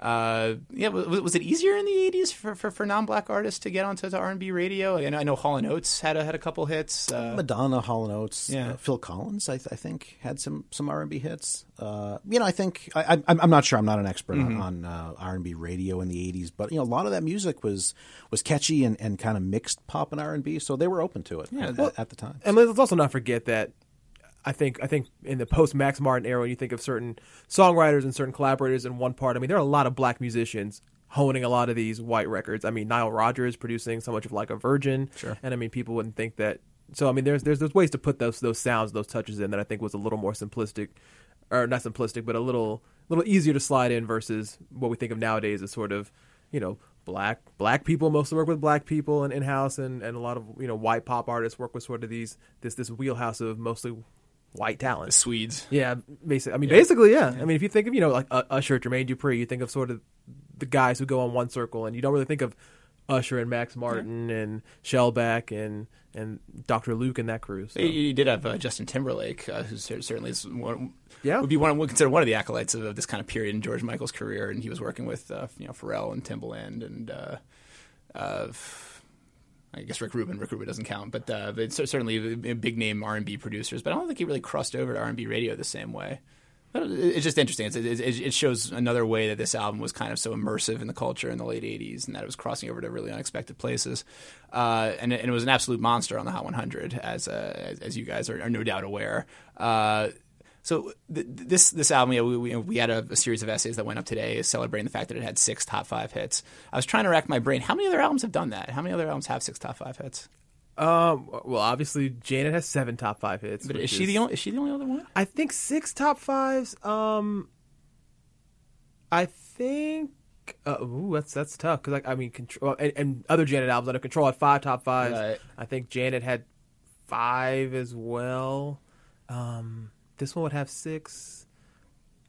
Uh, yeah, was, was it easier in the eighties for, for, for non-black artists to get onto to R and B radio? I know, I know Hall and Oates had a, had a couple hits. Uh, Madonna, Hall and Oates, yeah. uh, Phil Collins, I, th- I think, had some, some R and B hits. Uh, you know, I think I, I'm I'm not sure. I'm not an expert mm-hmm. on, on uh, R and B radio in the eighties, but you know, a lot of that music was was catchy and, and kind of mixed pop and R and B, so they were open to it yeah, at, well, at the time. And let's also not forget that. I think I think in the post Max Martin era, when you think of certain songwriters and certain collaborators in one part, I mean, there are a lot of black musicians honing a lot of these white records. I mean, Nile Rodgers producing so much of Like a Virgin, sure. and I mean, people wouldn't think that. So I mean, there's there's there's ways to put those those sounds, those touches in that I think was a little more simplistic or not simplistic, but a little little easier to slide in versus what we think of nowadays as sort of, you know, black black people mostly work with black people and in-house, and, and a lot of, you know, white pop artists work with sort of these this this wheelhouse of mostly white talent. The Swedes. Yeah, basically. I mean, yeah. basically, yeah. yeah. I mean, if you think of, you know, like uh, Usher, Jermaine Dupri, you think of sort of the guys who go on one circle, and you don't really think of Usher and Max Martin yeah. and Shellback and and Doctor Luke and that crew. So. You, you did have uh, Justin Timberlake, uh, who certainly is one, yeah. would be one would consider one of the acolytes of, of this kind of period in George Michael's career, and he was working with uh, you know Pharrell and Timbaland and uh, uh, I guess Rick Rubin. Rick Rubin doesn't count, but, uh, but certainly big name R and B producers. But I don't think he really crossed over to R and B radio the same way. But it's just interesting. It's, it, it shows another way that this album was kind of so immersive in the culture in the late eighties, and that it was crossing over to really unexpected places. Uh, and, and it was an absolute monster on the Hot one hundred, as uh, as you guys are, are no doubt aware. Uh, so th- this this album, yeah, we, we, we had a, a series of essays that went up today celebrating the fact that it had six top five hits. I was trying to rack my brain. How many other albums have done that? How many other albums have six top five hits? Um, well, obviously, Janet has seven top five hits. But is she is, the only? Is she the only other one? I think six top fives. Um, I think. Uh, ooh, that's that's tough because like, I mean, Control and, and other Janet albums under Control had five top fives. Right. I think Janet had five as well. Um, this one would have six.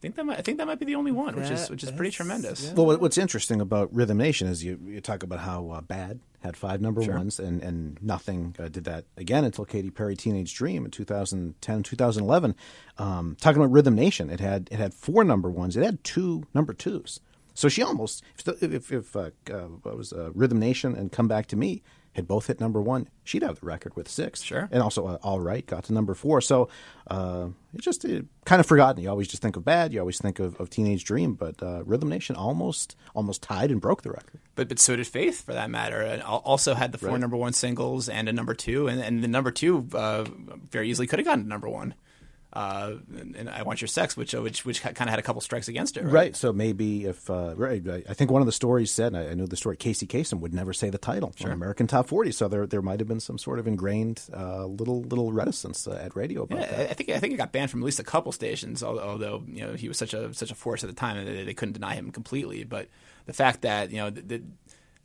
I think that might, I think that might be the only one, that, which is which is pretty tremendous. Yeah. Well, what's interesting about Rhythm Nation is you you talk about how uh, Bad had five number sure. ones, and, and nothing uh, did that again until Katy Perry, Teenage Dream in two thousand ten, two thousand eleven. Um, talking about Rhythm Nation, it had it had four number ones. It had two number twos. So she almost, if if, if uh, uh, what was uh, Rhythm Nation and Come Back to Me had both hit number one, she'd have the record with six. Sure. And also uh, All Right got to number four. So uh, it's just it, kind of forgotten. You always just think of Bad. You always think of, of Teenage Dream. But uh, Rhythm Nation almost almost tied and broke the record. But but so did Faith, for that matter. And also had the four right. number one singles and a number two. And, and the number two uh, very easily could have gotten to number one. Uh, and, and I Want Your Sex, which which which kind of had a couple strikes against it, right? Right. So maybe if uh, right, I think one of the stories said, and I, I knew the story, Casey Kasem would never say the title sure. on American Top forty. So there there might have been some sort of ingrained uh, little little reticence uh, at radio about yeah, that. I think I think it got banned from at least a couple stations. Although you know he was such a such a force at the time, and they couldn't deny him completely. But the fact that you know the, the,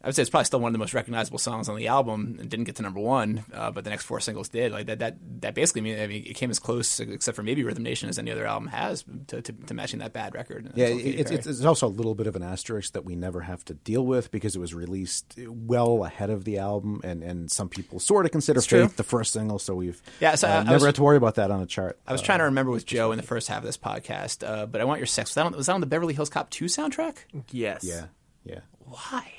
I would say it's probably still one of the most recognizable songs on the album, and didn't get to number one, uh, but the next four singles did. Like that, that, that basically mean, I mean, it came as close, except for maybe Rhythm Nation, as any other album has, to, to, to matching that Bad record. Yeah, it's, it's, it's also a little bit of an asterisk that we never have to deal with because it was released well ahead of the album, and, and some people sort of consider it's Faith true. the first single, so we've yeah, so uh, I, I never was, had to worry about that on a chart. I was uh, trying to remember with Joe in the first half of this podcast, uh, but I Want Your Sex. Was that, on, was that on the Beverly Hills Cop two soundtrack? Yes. Yeah. Yeah. Why?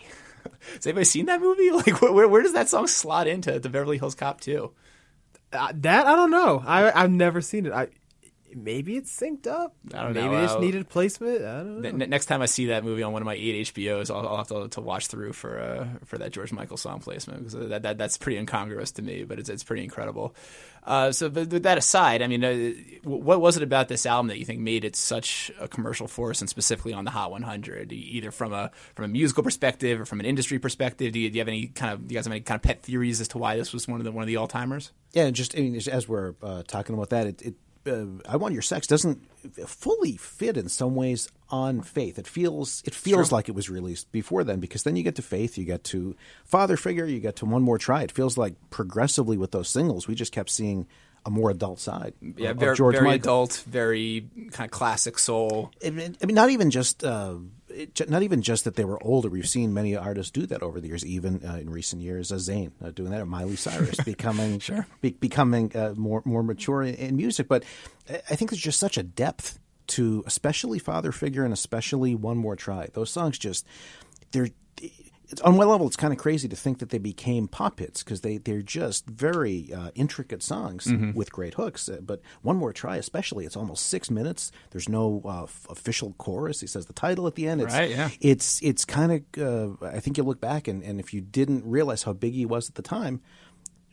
Has anybody seen that movie? Like, where where does that song slot into the Beverly Hills Cop two? Uh, that I don't know. I I've never seen it. I maybe it's synced up. I don't maybe know. Maybe it just needed placement. I don't know. Ne- next time I see that movie on one of my eight H B Os, I'll, I'll have to, to watch through for uh, for that George Michael song placement, because that, that that's pretty incongruous to me, but it's it's pretty incredible. Uh, so, but with that aside, I mean, uh, what was it about this album that you think made it such a commercial force, and specifically on the Hot one hundred, either from a from a musical perspective or from an industry perspective? Do you, do you have any kind of do you guys have any kind of pet theories as to why this was one of the one of the all timers? Yeah, just I mean, as we're uh, talking about that, it, it uh, I Want Your Sex doesn't fully fit in some ways on Faith. It feels it feels True. like it was released before then, because then you get to Faith, you get to Father Figure, you get to One More Try. It feels like progressively with those singles, we just kept seeing a more adult side. Yeah, of, very, of George very Michael. Adult, very kind of classic soul. I mean, not even just uh, it, not even just that they were older. We've seen many artists do that over the years, even uh, in recent years. Uh, Zayn uh, doing that, or Miley Cyrus becoming sure. be, becoming uh, more more mature in, in music. But I think there's just such a depth to especially Father Figure and especially One More Try. Those songs just, they're, it's, on one level, it's kind of crazy to think that they became pop hits, because they, they're just very uh, intricate songs mm-hmm. with great hooks. But One More Try especially, it's almost six minutes. There's no uh, f- official chorus. He says the title at the end. It's, right, yeah. It's, it's kind of, uh, I think you look back and, and if you didn't realize how big he was at the time,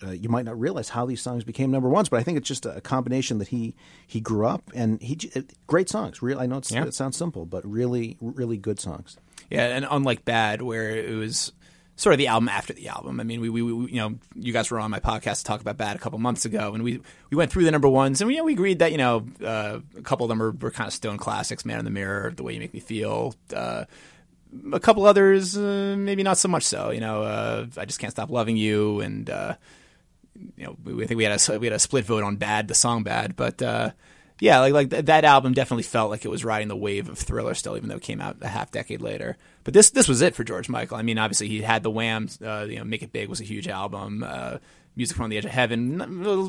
Uh, you might not realize how these songs became number ones, but I think it's just a combination that he he grew up and he great songs. Real, I know it's, yeah. it sounds simple, but really, really good songs. Yeah, and unlike Bad, where it was sort of the album after the album. I mean, we, we, we you know, you guys were on my podcast to talk about Bad a couple months ago, and we, we went through the number ones, and we, you know, we agreed that, you know, uh, a couple of them were, were kind of stone classics, Man in the Mirror, The Way You Make Me Feel, uh, a couple others, uh, maybe not so much so, you know, uh, I Just Can't Stop Loving You, and, uh, you know, we, I think we had a, we had a split vote on Bad, the song Bad, but, uh, yeah, like like th- that album definitely felt like it was riding the wave of Thriller still, even though it came out a half decade later. But this this was it for George Michael. I mean, obviously he had the Wham! Uh, you know, Make It Big was a huge album. Uh, Music from the Edge of Heaven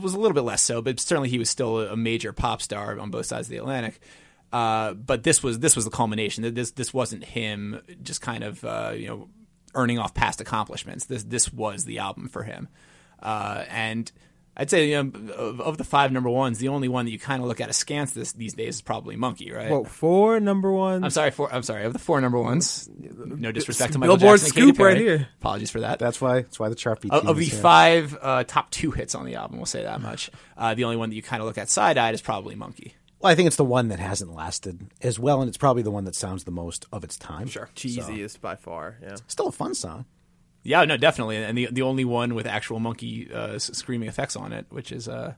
was a little bit less so, but certainly he was still a major pop star on both sides of the Atlantic. Uh, but this was this was the culmination. This this wasn't him just kind of uh, you know earning off past accomplishments. This this was the album for him, uh, and. I'd say, you know, of, of the five number ones, the only one that you kind of look at askance this, these days is probably Monkey, right? Well, four number ones. I'm sorry, four. I'm sorry. Of the four number ones, no disrespect to Michael Billboard Jackson. Billboard scoop right here. Apologies for that. That's why. That's why the Chart Beat. Of, of the here. five uh, top two hits on the album, we'll say that much. Uh, the only one that you kind of look at side eyed is probably Monkey. Well, I think it's the one that hasn't lasted as well, and it's probably the one that sounds the most of its time. Sure, cheesiest so. by far. Yeah, it's still a fun song. Yeah, no, definitely, and the the only one with actual monkey uh, screaming effects on it, which is uh,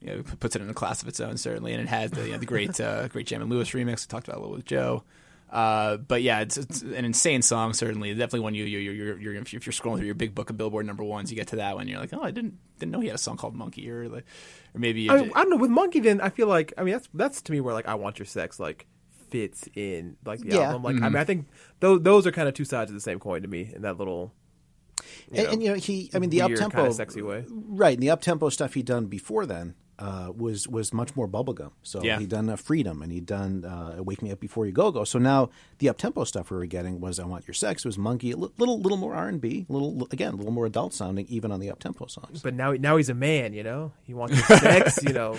you know, puts it in a class of its own, certainly, and it has the, you know, the great uh, great Jam and Lewis remix. We talked about a little with Joe, uh, but yeah, it's, it's an insane song, certainly, definitely one you you you you if you're scrolling through your big book of Billboard number ones, you get to that one, you're like, oh, I didn't didn't know he had a song called Monkey, or like, or maybe I, just, I don't know with Monkey. Then I feel like I mean that's that's to me where like I Want Your Sex like. Fits in like the yeah. album. Like mm-hmm. I mean, I think those those are kind of two sides of the same coin to me. In that little, you and, know, and you know, he. I mean, the up tempo, kind of sexy way, right? And the up tempo stuff he'd done before then uh, was was much more bubblegum. So yeah. he'd done uh, Freedom, and he'd done uh, Wake Me Up Before You Go Go. So now the up tempo stuff we were getting was I Want Your Sex, was Monkey, a little little more R and B, little again, a little more adult sounding, even on the up tempo songs. But now now he's a man, you know. He wants your sex, you know.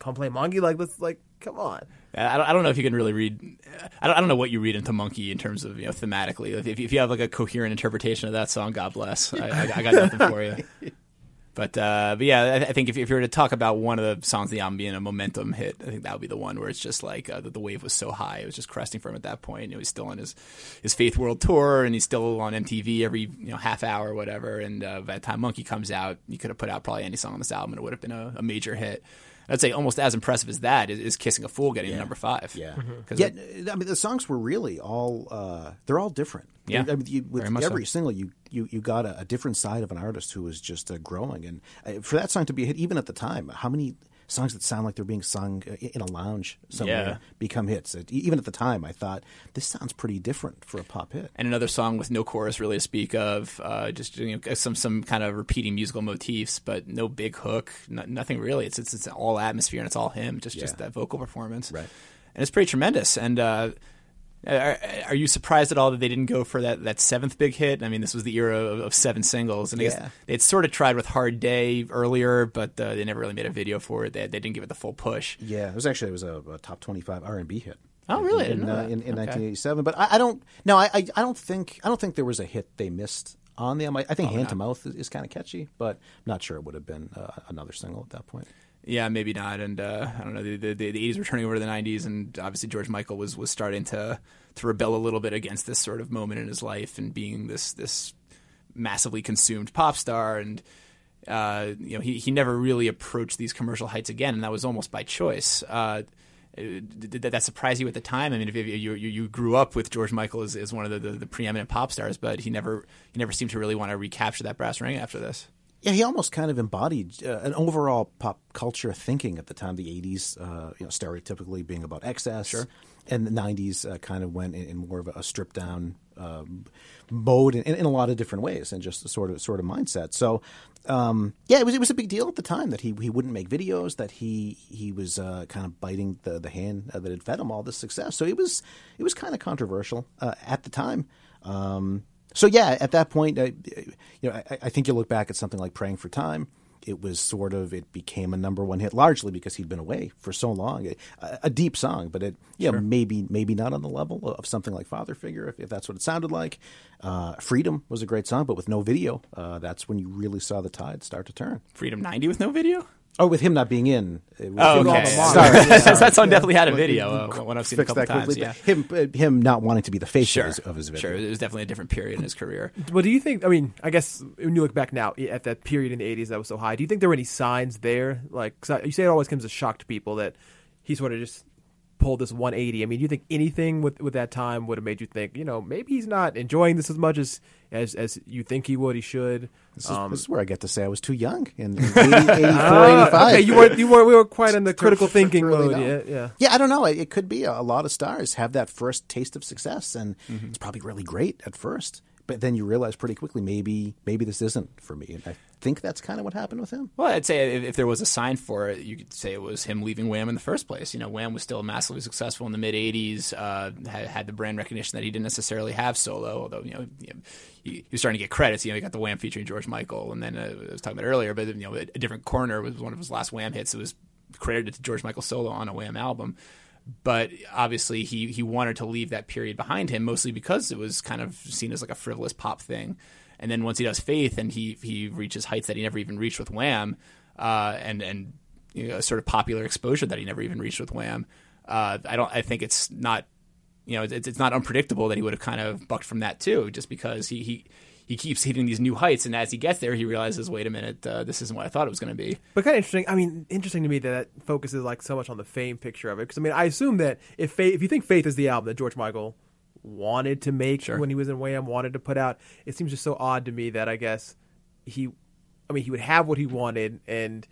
Come play Monkey, like let's like. Come on. I don't know if you can really read – I don't know what you read into Monkey in terms of, you know, thematically. If you have like a coherent interpretation of that song, God bless. I, I got nothing for you. But uh, but yeah, I think if you were to talk about one of the songs on the album being a momentum hit, I think that would be the one where it's just like uh, the wave was so high. It was just cresting for him at that point. You know, he's still on his, his Faith World Tour, and he's still on M T V every, you know, half hour or whatever. And uh, by the time Monkey comes out, you could have put out probably any song on this album, and it would have been a, a major hit. I'd say almost as impressive as that is, is Kissing a Fool getting yeah. to number five. Yeah, mm-hmm. yeah. It, I mean, the songs were really all uh, they're all different. Yeah, I mean, you, with every so. single you you you got a, a different side of an artist who was just uh, growing, and uh, for that song to be a hit, even at the time, how many songs that sound like they're being sung in a lounge somewhere yeah. become hits? It, even at the time, I thought this sounds pretty different for a pop hit. And another song with no chorus really to speak of, uh, just you know, some some kind of repeating musical motifs, but no big hook, no, nothing really. It's, it's it's all atmosphere and it's all him, just yeah. just that vocal performance, right? And it's pretty tremendous. And uh, are, are you surprised at all that they didn't go for that, that seventh big hit? I mean, this was the era of, of seven singles, and I yeah. guess they'd sort of tried with Hard Day earlier, but uh, they never really made a video for it. They, they didn't give it the full push. Yeah, it was actually it was a, a top twenty-five R and B hit. Oh, really? In, in, uh, in, in okay. nineteen eighty-seven, but I, I don't. No, I, I don't think I don't think there was a hit they missed on them. I, I think oh, Hand no. to Mouth is, is kind of catchy, but I'm not sure it would have been uh, another single at that point. Yeah, maybe not. And uh, I don't know. The, the, the eighties were turning over to the nineties, and obviously George Michael was, was starting to to rebel a little bit against this sort of moment in his life and being this this massively consumed pop star. And uh, you know, he he never really approached these commercial heights again, and that was almost by choice. Uh, did that surprise you at the time? I mean, if you you, you grew up with George Michael as, as one of the, the, the preeminent pop stars, but he never he never seemed to really want to recapture that brass ring after this. Yeah, he almost kind of embodied uh, an overall pop culture thinking at the time. The eighties, uh, you know, stereotypically being about excess, sure. and the nineties uh, kind of went in, in more of a stripped down um, mode in, in a lot of different ways, and just a sort of sort of mindset. So, um, yeah, it was it was a big deal at the time that he he wouldn't make videos, that he he was uh, kind of biting the the hand that had fed him all this success. So it was it was kind of controversial uh, at the time. Um, So, yeah, at that point, I, you know, I, I think you look back at something like Praying for Time. It was sort of – it became a number one hit largely because he'd been away for so long. A, a deep song, but it you sure. know, maybe maybe not on the level of something like Father Figure, if, if that's what it sounded like. Uh, Freedom was a great song, but with no video, uh, that's when you really saw the tide start to turn. Freedom ninety with no video? Oh, with him not being in. Oh, okay. Sorry. Sorry. Sorry. That's on definitely had a video uh, when I've seen it a couple times. Yeah. Him, uh, him not wanting to be the face sure. of, his, of his video. Sure, it was definitely a different period in his career. Well, do you think, I mean, I guess when you look back now at that period in the eighties that was so high, do you think there were any signs there? Like, cause you say it always comes as shock to people that he sort of just pulled this one eighty. I mean, do you think anything with, with that time would have made you think, you know, maybe he's not enjoying this as much as... As as you think he would, he should. This is, um, this is where I get to say I was too young in eighty-four, eighty-five. Okay, you were, you were, we were quite in the critical thinking mode. Yeah, yeah. yeah, I don't know. It, it could be a, a lot of stars have that first taste of success, and mm-hmm. it's probably really great at first. But then you realize pretty quickly, maybe maybe this isn't for me. And I think that's kind of what happened with him. Well, I'd say if, if there was a sign for it, you could say it was him leaving Wham! In the first place. You know, Wham! Was still massively successful in the mid-eighties, uh, had, had the brand recognition that he didn't necessarily have solo, although, you know, you know he was starting to get credits. You know, he got the Wham! Featuring George Michael, and then uh, I was talking about earlier, but, you know, A Different Corner was one of his last Wham! Hits. It was credited to George Michael solo on a Wham! Album. But obviously he, he wanted to leave that period behind him, mostly because it was kind of seen as like a frivolous pop thing. And then once he does Faith and he he reaches heights that he never even reached with Wham, uh, and, and you know, sort of popular exposure that he never even reached with Wham, uh, I don't. I think it's not you know it's, it's not unpredictable that he would have kind of bucked from that too, just because he, he – he keeps hitting these new heights, and as he gets there, he realizes, wait a minute, uh, this isn't what I thought it was going to be. But kind of interesting. I mean, interesting to me that that focuses like so much on the fame picture of it. Because I mean, I assume that if Faith, if you think Faith is the album that George Michael wanted to make sure. when he was in Wham, wanted to put out, it seems just so odd to me that I guess he, I mean, he would have what he wanted, and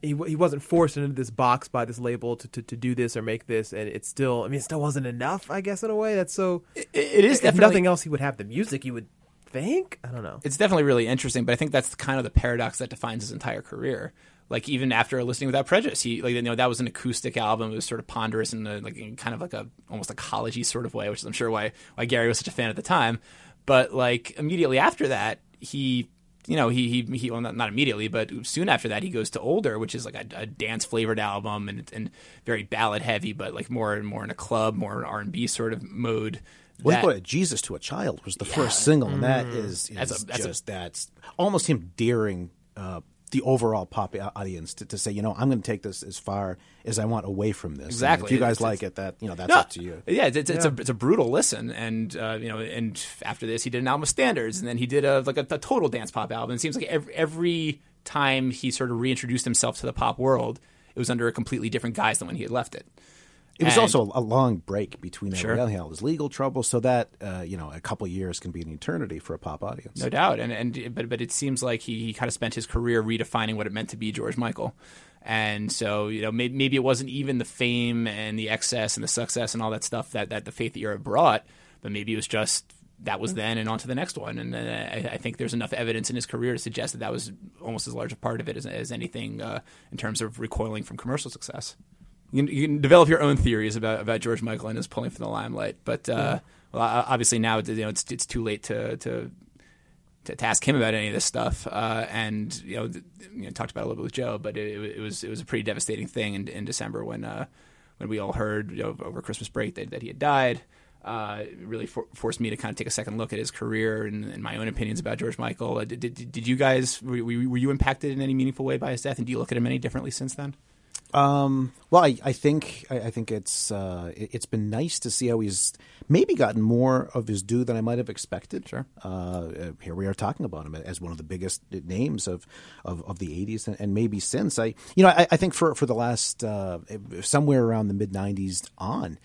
he he wasn't forced into this box by this label to, to, to do this or make this, and it still, I mean, it still wasn't enough. I guess in a way that's so. It, it is if definitely nothing else. He would have the music. He would. think I don't know. It's definitely really interesting, but I think that's kind of the paradox that defines his entire career. Like even after Listening Without Prejudice, he like you know that was an acoustic album. It was sort of ponderous and like in kind of like a almost a college-y sort of way, which is I'm sure why why Gary was such a fan at the time. But like immediately after that, he you know he he, he well not, not immediately, but soon after that he goes to Older, which is like a, a dance flavored album and and very ballad heavy, but like more and more in a club, more an R and B sort of mode. Well, he put Jesus to a Child was the yeah. first single, and that is, is that's a, that's just a, that's almost him daring uh, the overall pop audience to, to say, you know, I'm going to take this as far as I want away from this. Exactly. And if you guys it's, like it's, it, that you know, that's no, up to you. Yeah, it's, it's, yeah. It's a it's a brutal listen, and uh, you know, and after this, he did an album of standards, and then he did a like a, a total dance pop album. It seems like every, every time he sort of reintroduced himself to the pop world, it was under a completely different guise than when he had left it. It was and, also a long break between sure. everything. It was legal trouble, so that uh, you know a couple of years can be an eternity for a pop audience, no doubt. And and but but it seems like he, he kind of spent his career redefining what it meant to be George Michael, and so you know maybe, maybe it wasn't even the fame and the excess and the success and all that stuff that, that the Faith era brought, but maybe it was just that was then and on to the next one. And I, I think there's enough evidence in his career to suggest that that was almost as large a part of it as, as anything uh, in terms of recoiling from commercial success. You can, you can develop your own theories about, about George Michael and his pulling from the limelight, but uh, yeah. well, obviously now you know it's it's too late to to, to, to ask him about any of this stuff. Uh, and you know, you know, talked about it a little bit with Joe, but it, it was it was a pretty devastating thing in, in December when uh, when we all heard you know, over Christmas break that, that he had died. Uh, it really for, forced me to kind of take a second look at his career and, and my own opinions about George Michael. Uh, did, did did you guys were, were you impacted in any meaningful way by his death, and do you look at him any differently since then? Um, well, I, I think I, I think it's uh, it, it's been nice to see how he's maybe gotten more of his due than I might have expected. Sure. Uh, here we are talking about him as one of the biggest names of of, of the eighties and, and maybe since. I you know I, I think for for the last uh, somewhere around the mid nineties on.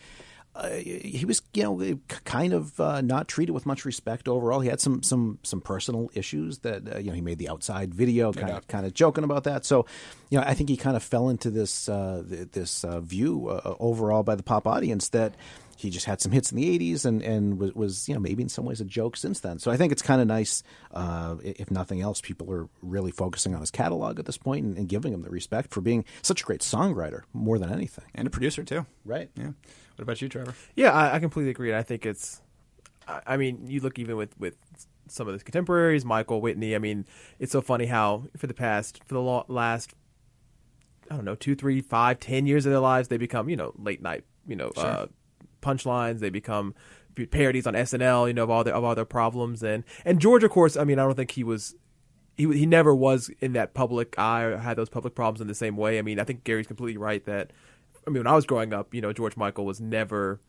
Uh, he was, you know, kind of uh, not treated with much respect overall. He had some some some personal issues that, uh, you know, he made the Outside video, kind yeah. of kind of joking about that. So, you know, I think he kind of fell into this uh, this uh, view uh, overall by the pop audience that he just had some hits in the eighties and and was, was you know maybe in some ways a joke since then. So I think it's kind of nice, uh, if nothing else, people are really focusing on his catalog at this point and, and giving him the respect for being such a great songwriter more than anything, and a producer too. Right? Yeah. What about you, Trevor? Yeah, I, I completely agree. I think it's, I, I mean, you look even with, with some of his contemporaries, Michael, Whitney. I mean, it's so funny how for the past, for the lo- last, I don't know, two, three, five, ten years of their lives, they become, you know, late night, you know, sure. uh, punchlines. They become parodies on S N L, you know, of all their, of all their problems. And, and George, of course, I mean, I don't think he was he he never was in that public eye or had those public problems in the same way. I mean, I think Gary's completely right that, I mean, when I was growing up, you know, George Michael was never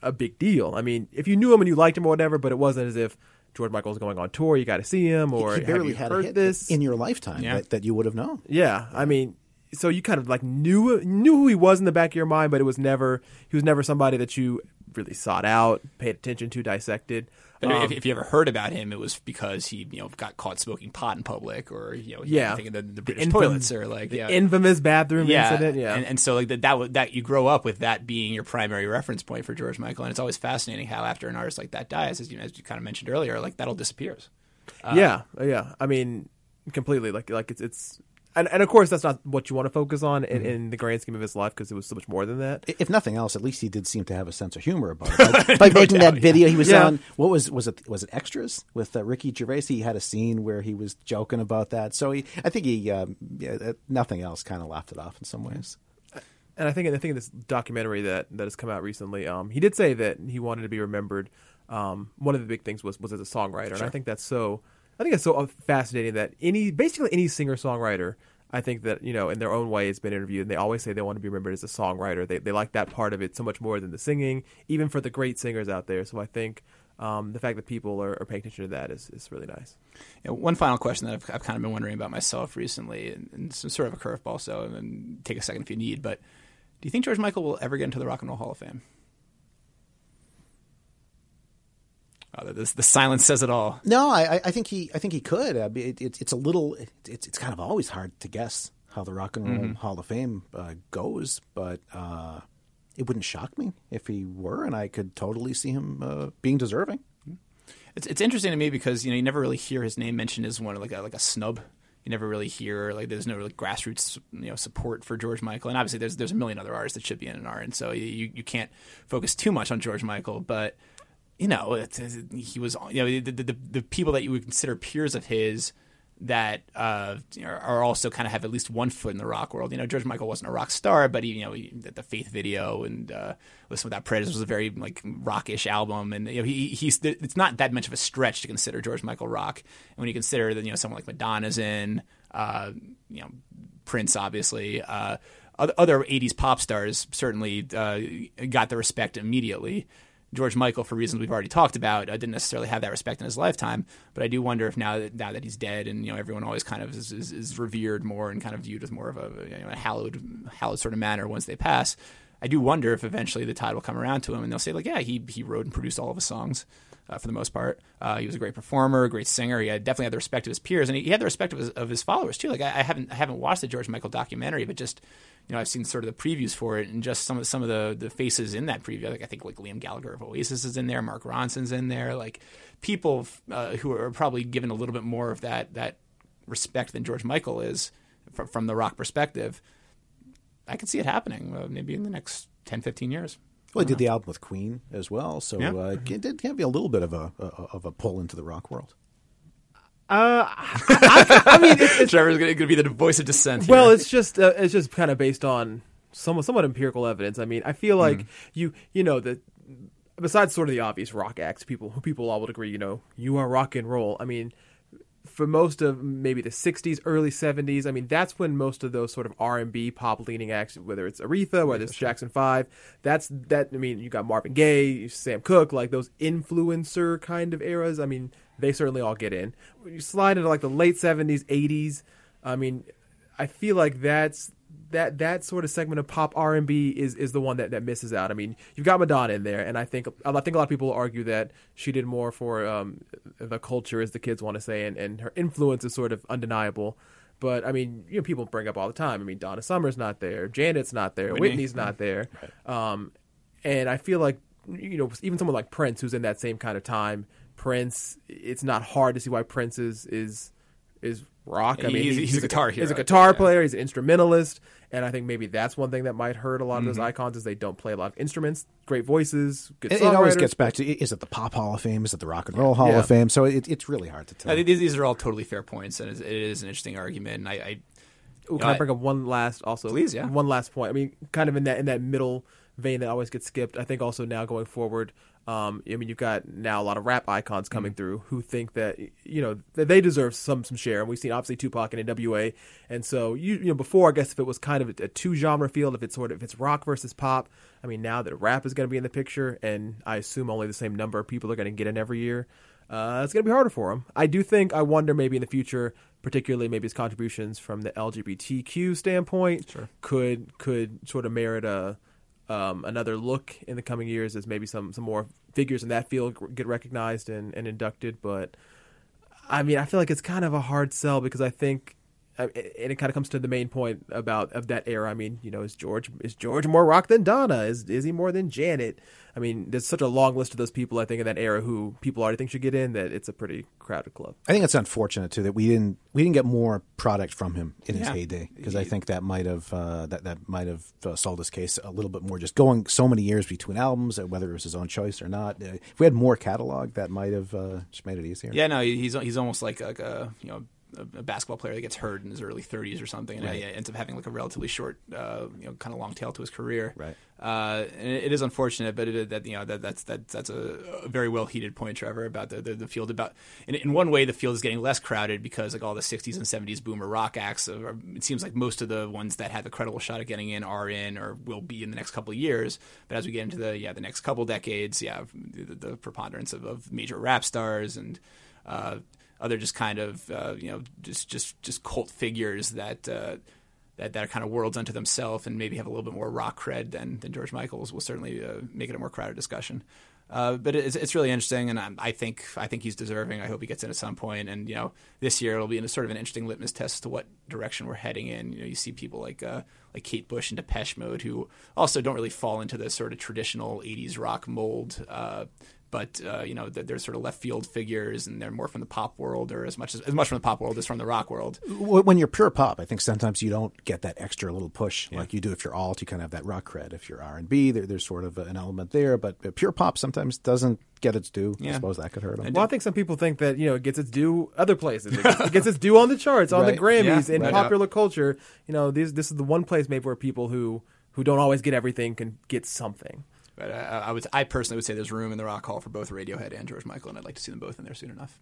a big deal. I mean, if you knew him and you liked him or whatever, but it wasn't as if George Michael was going on tour, you got to see him, or he barely had a hit this in your lifetime yeah. that, that you would have known. Yeah, I mean, so you kind of like knew knew who he was in the back of your mind, but it was never he was never somebody that you really sought out, paid attention to, dissected. But um, if, if you ever heard about him, it was because he, you know, got caught smoking pot in public, or, you know, yeah, thinking the, the British the infam- toilets, or like the yeah. infamous bathroom yeah. incident. Yeah, and, and so like that, that that you grow up with that being your primary reference point for George Michael, and it's always fascinating how after an artist like that dies, as you know, as you kind of mentioned earlier, like that all disappears. Uh, yeah, yeah. I mean, completely. Like like it's it's. And, and, of course, that's not what you want to focus on in, in the grand scheme of his life, because it was so much more than that. If nothing else, at least he did seem to have a sense of humor about it. By, by no making doubt, that video, yeah. he was yeah. on – what was was it Was it Extras with uh, Ricky Gervais? He had a scene where he was joking about that. So he, I think he um, – yeah, nothing else kind of laughed it off in some ways. And I think in the thing in this documentary that, that has come out recently, um, he did say that he wanted to be remembered. Um, one of the big things was, was as a songwriter. Sure. And I think that's so – I think it's so fascinating that any, basically any singer-songwriter, I think that, you know, in their own way has been interviewed, and they always say they want to be remembered as a songwriter. They they like that part of it so much more than the singing, even for the great singers out there. So I think um, the fact that people are, are paying attention to that is, is really nice. Yeah, one final question that I've, I've kind of been wondering about myself recently, and, and it's sort of a curveball, so and take a second if you need, but do you think George Michael will ever get into the Rock and Roll Hall of Fame? Oh, this, the silence says it all. No, I, I think he. I think he could. I mean, it, it, it's a little. It, it's it's kind of always hard to guess how the Rock and Roll mm-hmm. Hall of Fame uh, goes, but uh, it wouldn't shock me if he were, and I could totally see him uh, being deserving. It's it's interesting to me because you know you never really hear his name mentioned as one like a, like a snub. You never really hear like there's no like grassroots you know support for George Michael, and obviously there's there's a million other artists that should be in and are, and so you you can't focus too much on George Michael, but. You know, it's, it's, he was, you know, the, the the people that you would consider peers of his that uh, are also kind of have at least one foot in the rock world. You know, George Michael wasn't a rock star, but he, you know, he, the Faith video and uh, Listen Without Prejudice was a very like rockish album, and you know, he he's it's not that much of a stretch to consider George Michael rock. And when you consider that, you know, someone like Madonna's in, uh, you know, Prince, obviously, uh, other eighties pop stars certainly uh, got the respect immediately. George Michael, for reasons we've already talked about, uh, didn't necessarily have that respect in his lifetime, but I do wonder if now that now that he's dead and you know everyone always kind of is, is, is revered more and kind of viewed as more of a, you know, a hallowed hallowed sort of manner once they pass, I do wonder if eventually the tide will come around to him and they'll say like, yeah, he he wrote and produced all of his songs uh, for the most part. Uh, he was a great performer, a great singer. He had definitely had the respect of his peers, and he, he had the respect of his, of his followers too. Like I, I haven't I haven't watched the George Michael documentary, but just. You know, I've seen sort of the previews for it, and just some of some of the, the faces in that preview. Like I think like Liam Gallagher of Oasis is in there, Mark Ronson's in there, like people uh, who are probably given a little bit more of that that respect than George Michael is from, from the rock perspective. I could see it happening uh, maybe in the next ten, fifteen years. Well, he did the album with Queen as well, so yeah. uh, it did can be a little bit of a, a of a pull into the rock world. Uh, I, I mean, it's, it's, Trevor's going to be the voice of dissent here. Well, it's just uh, it's just kind of based on some somewhat empirical evidence. I mean, I feel like mm. you you know that besides sort of the obvious rock acts, people people all would agree. You know, you are rock and roll. I mean, for most of maybe the sixties, early seventies. I mean, that's when most of those sort of R and B pop leaning acts, whether it's Aretha, whether it's Jackson Five, that's that. I mean, you got Marvin Gaye, Sam Cooke, like those influencer kind of eras. I mean. They certainly all get in. When you slide into like the late seventies, eighties, I mean, I feel like that's that that sort of segment of pop R and B is, is the one that, that misses out. I mean, you've got Madonna in there, and I think I think a lot of people argue that she did more for um, the culture, as the kids want to say, and, and her influence is sort of undeniable. But I mean, you know, people bring up all the time. I mean, Donna Summer's not there, Janet's not there, Whitney. Whitney's not there, um, and I feel like you know, even someone like Prince, who's in that same kind of time. Prince, it's not hard to see why Prince is is, is rock. I mean, he's, he's, he's a guitar hero. He's a guitar player. He's an instrumentalist, and I think maybe that's one thing that might hurt a lot of mm-hmm. those icons is they don't play a lot of instruments. Great voices. Good it, it always gets back to is it the Pop Hall of Fame? Is it the Rock and Roll Hall yeah. of Fame? So it, it's really hard to tell. I think these are all totally fair points, and it is an interesting argument. And I, I Ooh, can know, I bring I, up one last also? Please, yeah. One last point. I mean, kind of in that in that middle vein that always gets skipped. I think also now going forward. Um, I mean, you've got now a lot of rap icons coming mm-hmm. through who think that, you know, that they deserve some some share. And we've seen, obviously, Tupac and N W A. And so, you, you know, before, I guess, if it was kind of a, a two-genre field, if it's sort of if it's rock versus pop, I mean, now that rap is going to be in the picture, and I assume only the same number of people are going to get in every year, uh, it's going to be harder for them. I do think, I wonder maybe in the future, particularly maybe his contributions from the L G B T Q standpoint, sure. could could sort of merit a... Um, another look in the coming years as maybe some, some more figures in that field get recognized and, and inducted. But, I mean, I feel like it's kind of a hard sell because I think, and it kind of comes to the main point about of that era. I mean, you know, is George is George more rock than Donna? Is is he more than Janet? I mean, there's such a long list of those people, I think, in that era who people already think should get in that it's a pretty crowded club. I think it's unfortunate, too, that we didn't we didn't get more product from him in yeah. his heyday, because I think that might have uh, that, that might have uh, sold his case a little bit more, just going so many years between albums, whether it was his own choice or not. If we had more catalog, that might have uh, just made it easier. Yeah, no, he's he's almost like, like a, you know, a basketball player that gets hurt in his early thirties or something, and right. ends up having like a relatively short, uh, you know, kind of long tail to his career. Right. Uh, and it is unfortunate, but it, that you know that that's that, that's a very well heated point, Trevor, about the the, the field. About in, in one way, the field is getting less crowded because like all the sixties and seventies boomer rock acts. Are, it seems like most of the ones that have a credible shot at getting in are in or will be in the next couple of years. But as we get into the yeah the next couple decades, yeah, the, the preponderance of, of major rap stars and. Uh, Other just kind of uh, you know just, just, just cult figures that uh, that that are kind of worlds unto themselves and maybe have a little bit more rock cred than than George Michael's will certainly uh, make it a more crowded discussion. Uh, but it's it's really interesting, and I, I think I think he's deserving. I hope he gets in at some point. And you know this year it'll be in a sort of an interesting litmus test as to what direction we're heading in. You know you see people like uh, like Kate Bush and Depeche Mode who also don't really fall into the sort of traditional eighties rock mold. Uh, But uh, you know, they're sort of left field figures, and they're more from the pop world, or as much as, as much from the pop world as from the rock world. When you're pure pop, I think sometimes you don't get that extra little push yeah. like you do if you're alt. You kind of have that rock cred. If you're R and B, there, there's sort of an element there. But pure pop sometimes doesn't get its due. Yeah. I suppose that could hurt them. Well, I think some people think that you know it gets its due other places. It gets, it gets its due on the charts, on right. the Grammys, yeah, in right popular up. culture. You know, these, this is the one place maybe where people who who don't always get everything can get something. But I, I would, I personally would say there's room in the Rock Hall for both Radiohead and George Michael, and I'd like to see them both in there soon enough.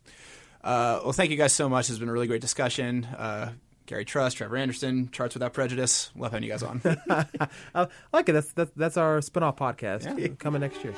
Uh, well, thank you guys so much. It's been a really great discussion. Uh, Gary Trust, Trevor Anderson, Charts Without Prejudice. Love having you guys on. I like it. That's, that's, that's our spinoff podcast yeah. coming next year.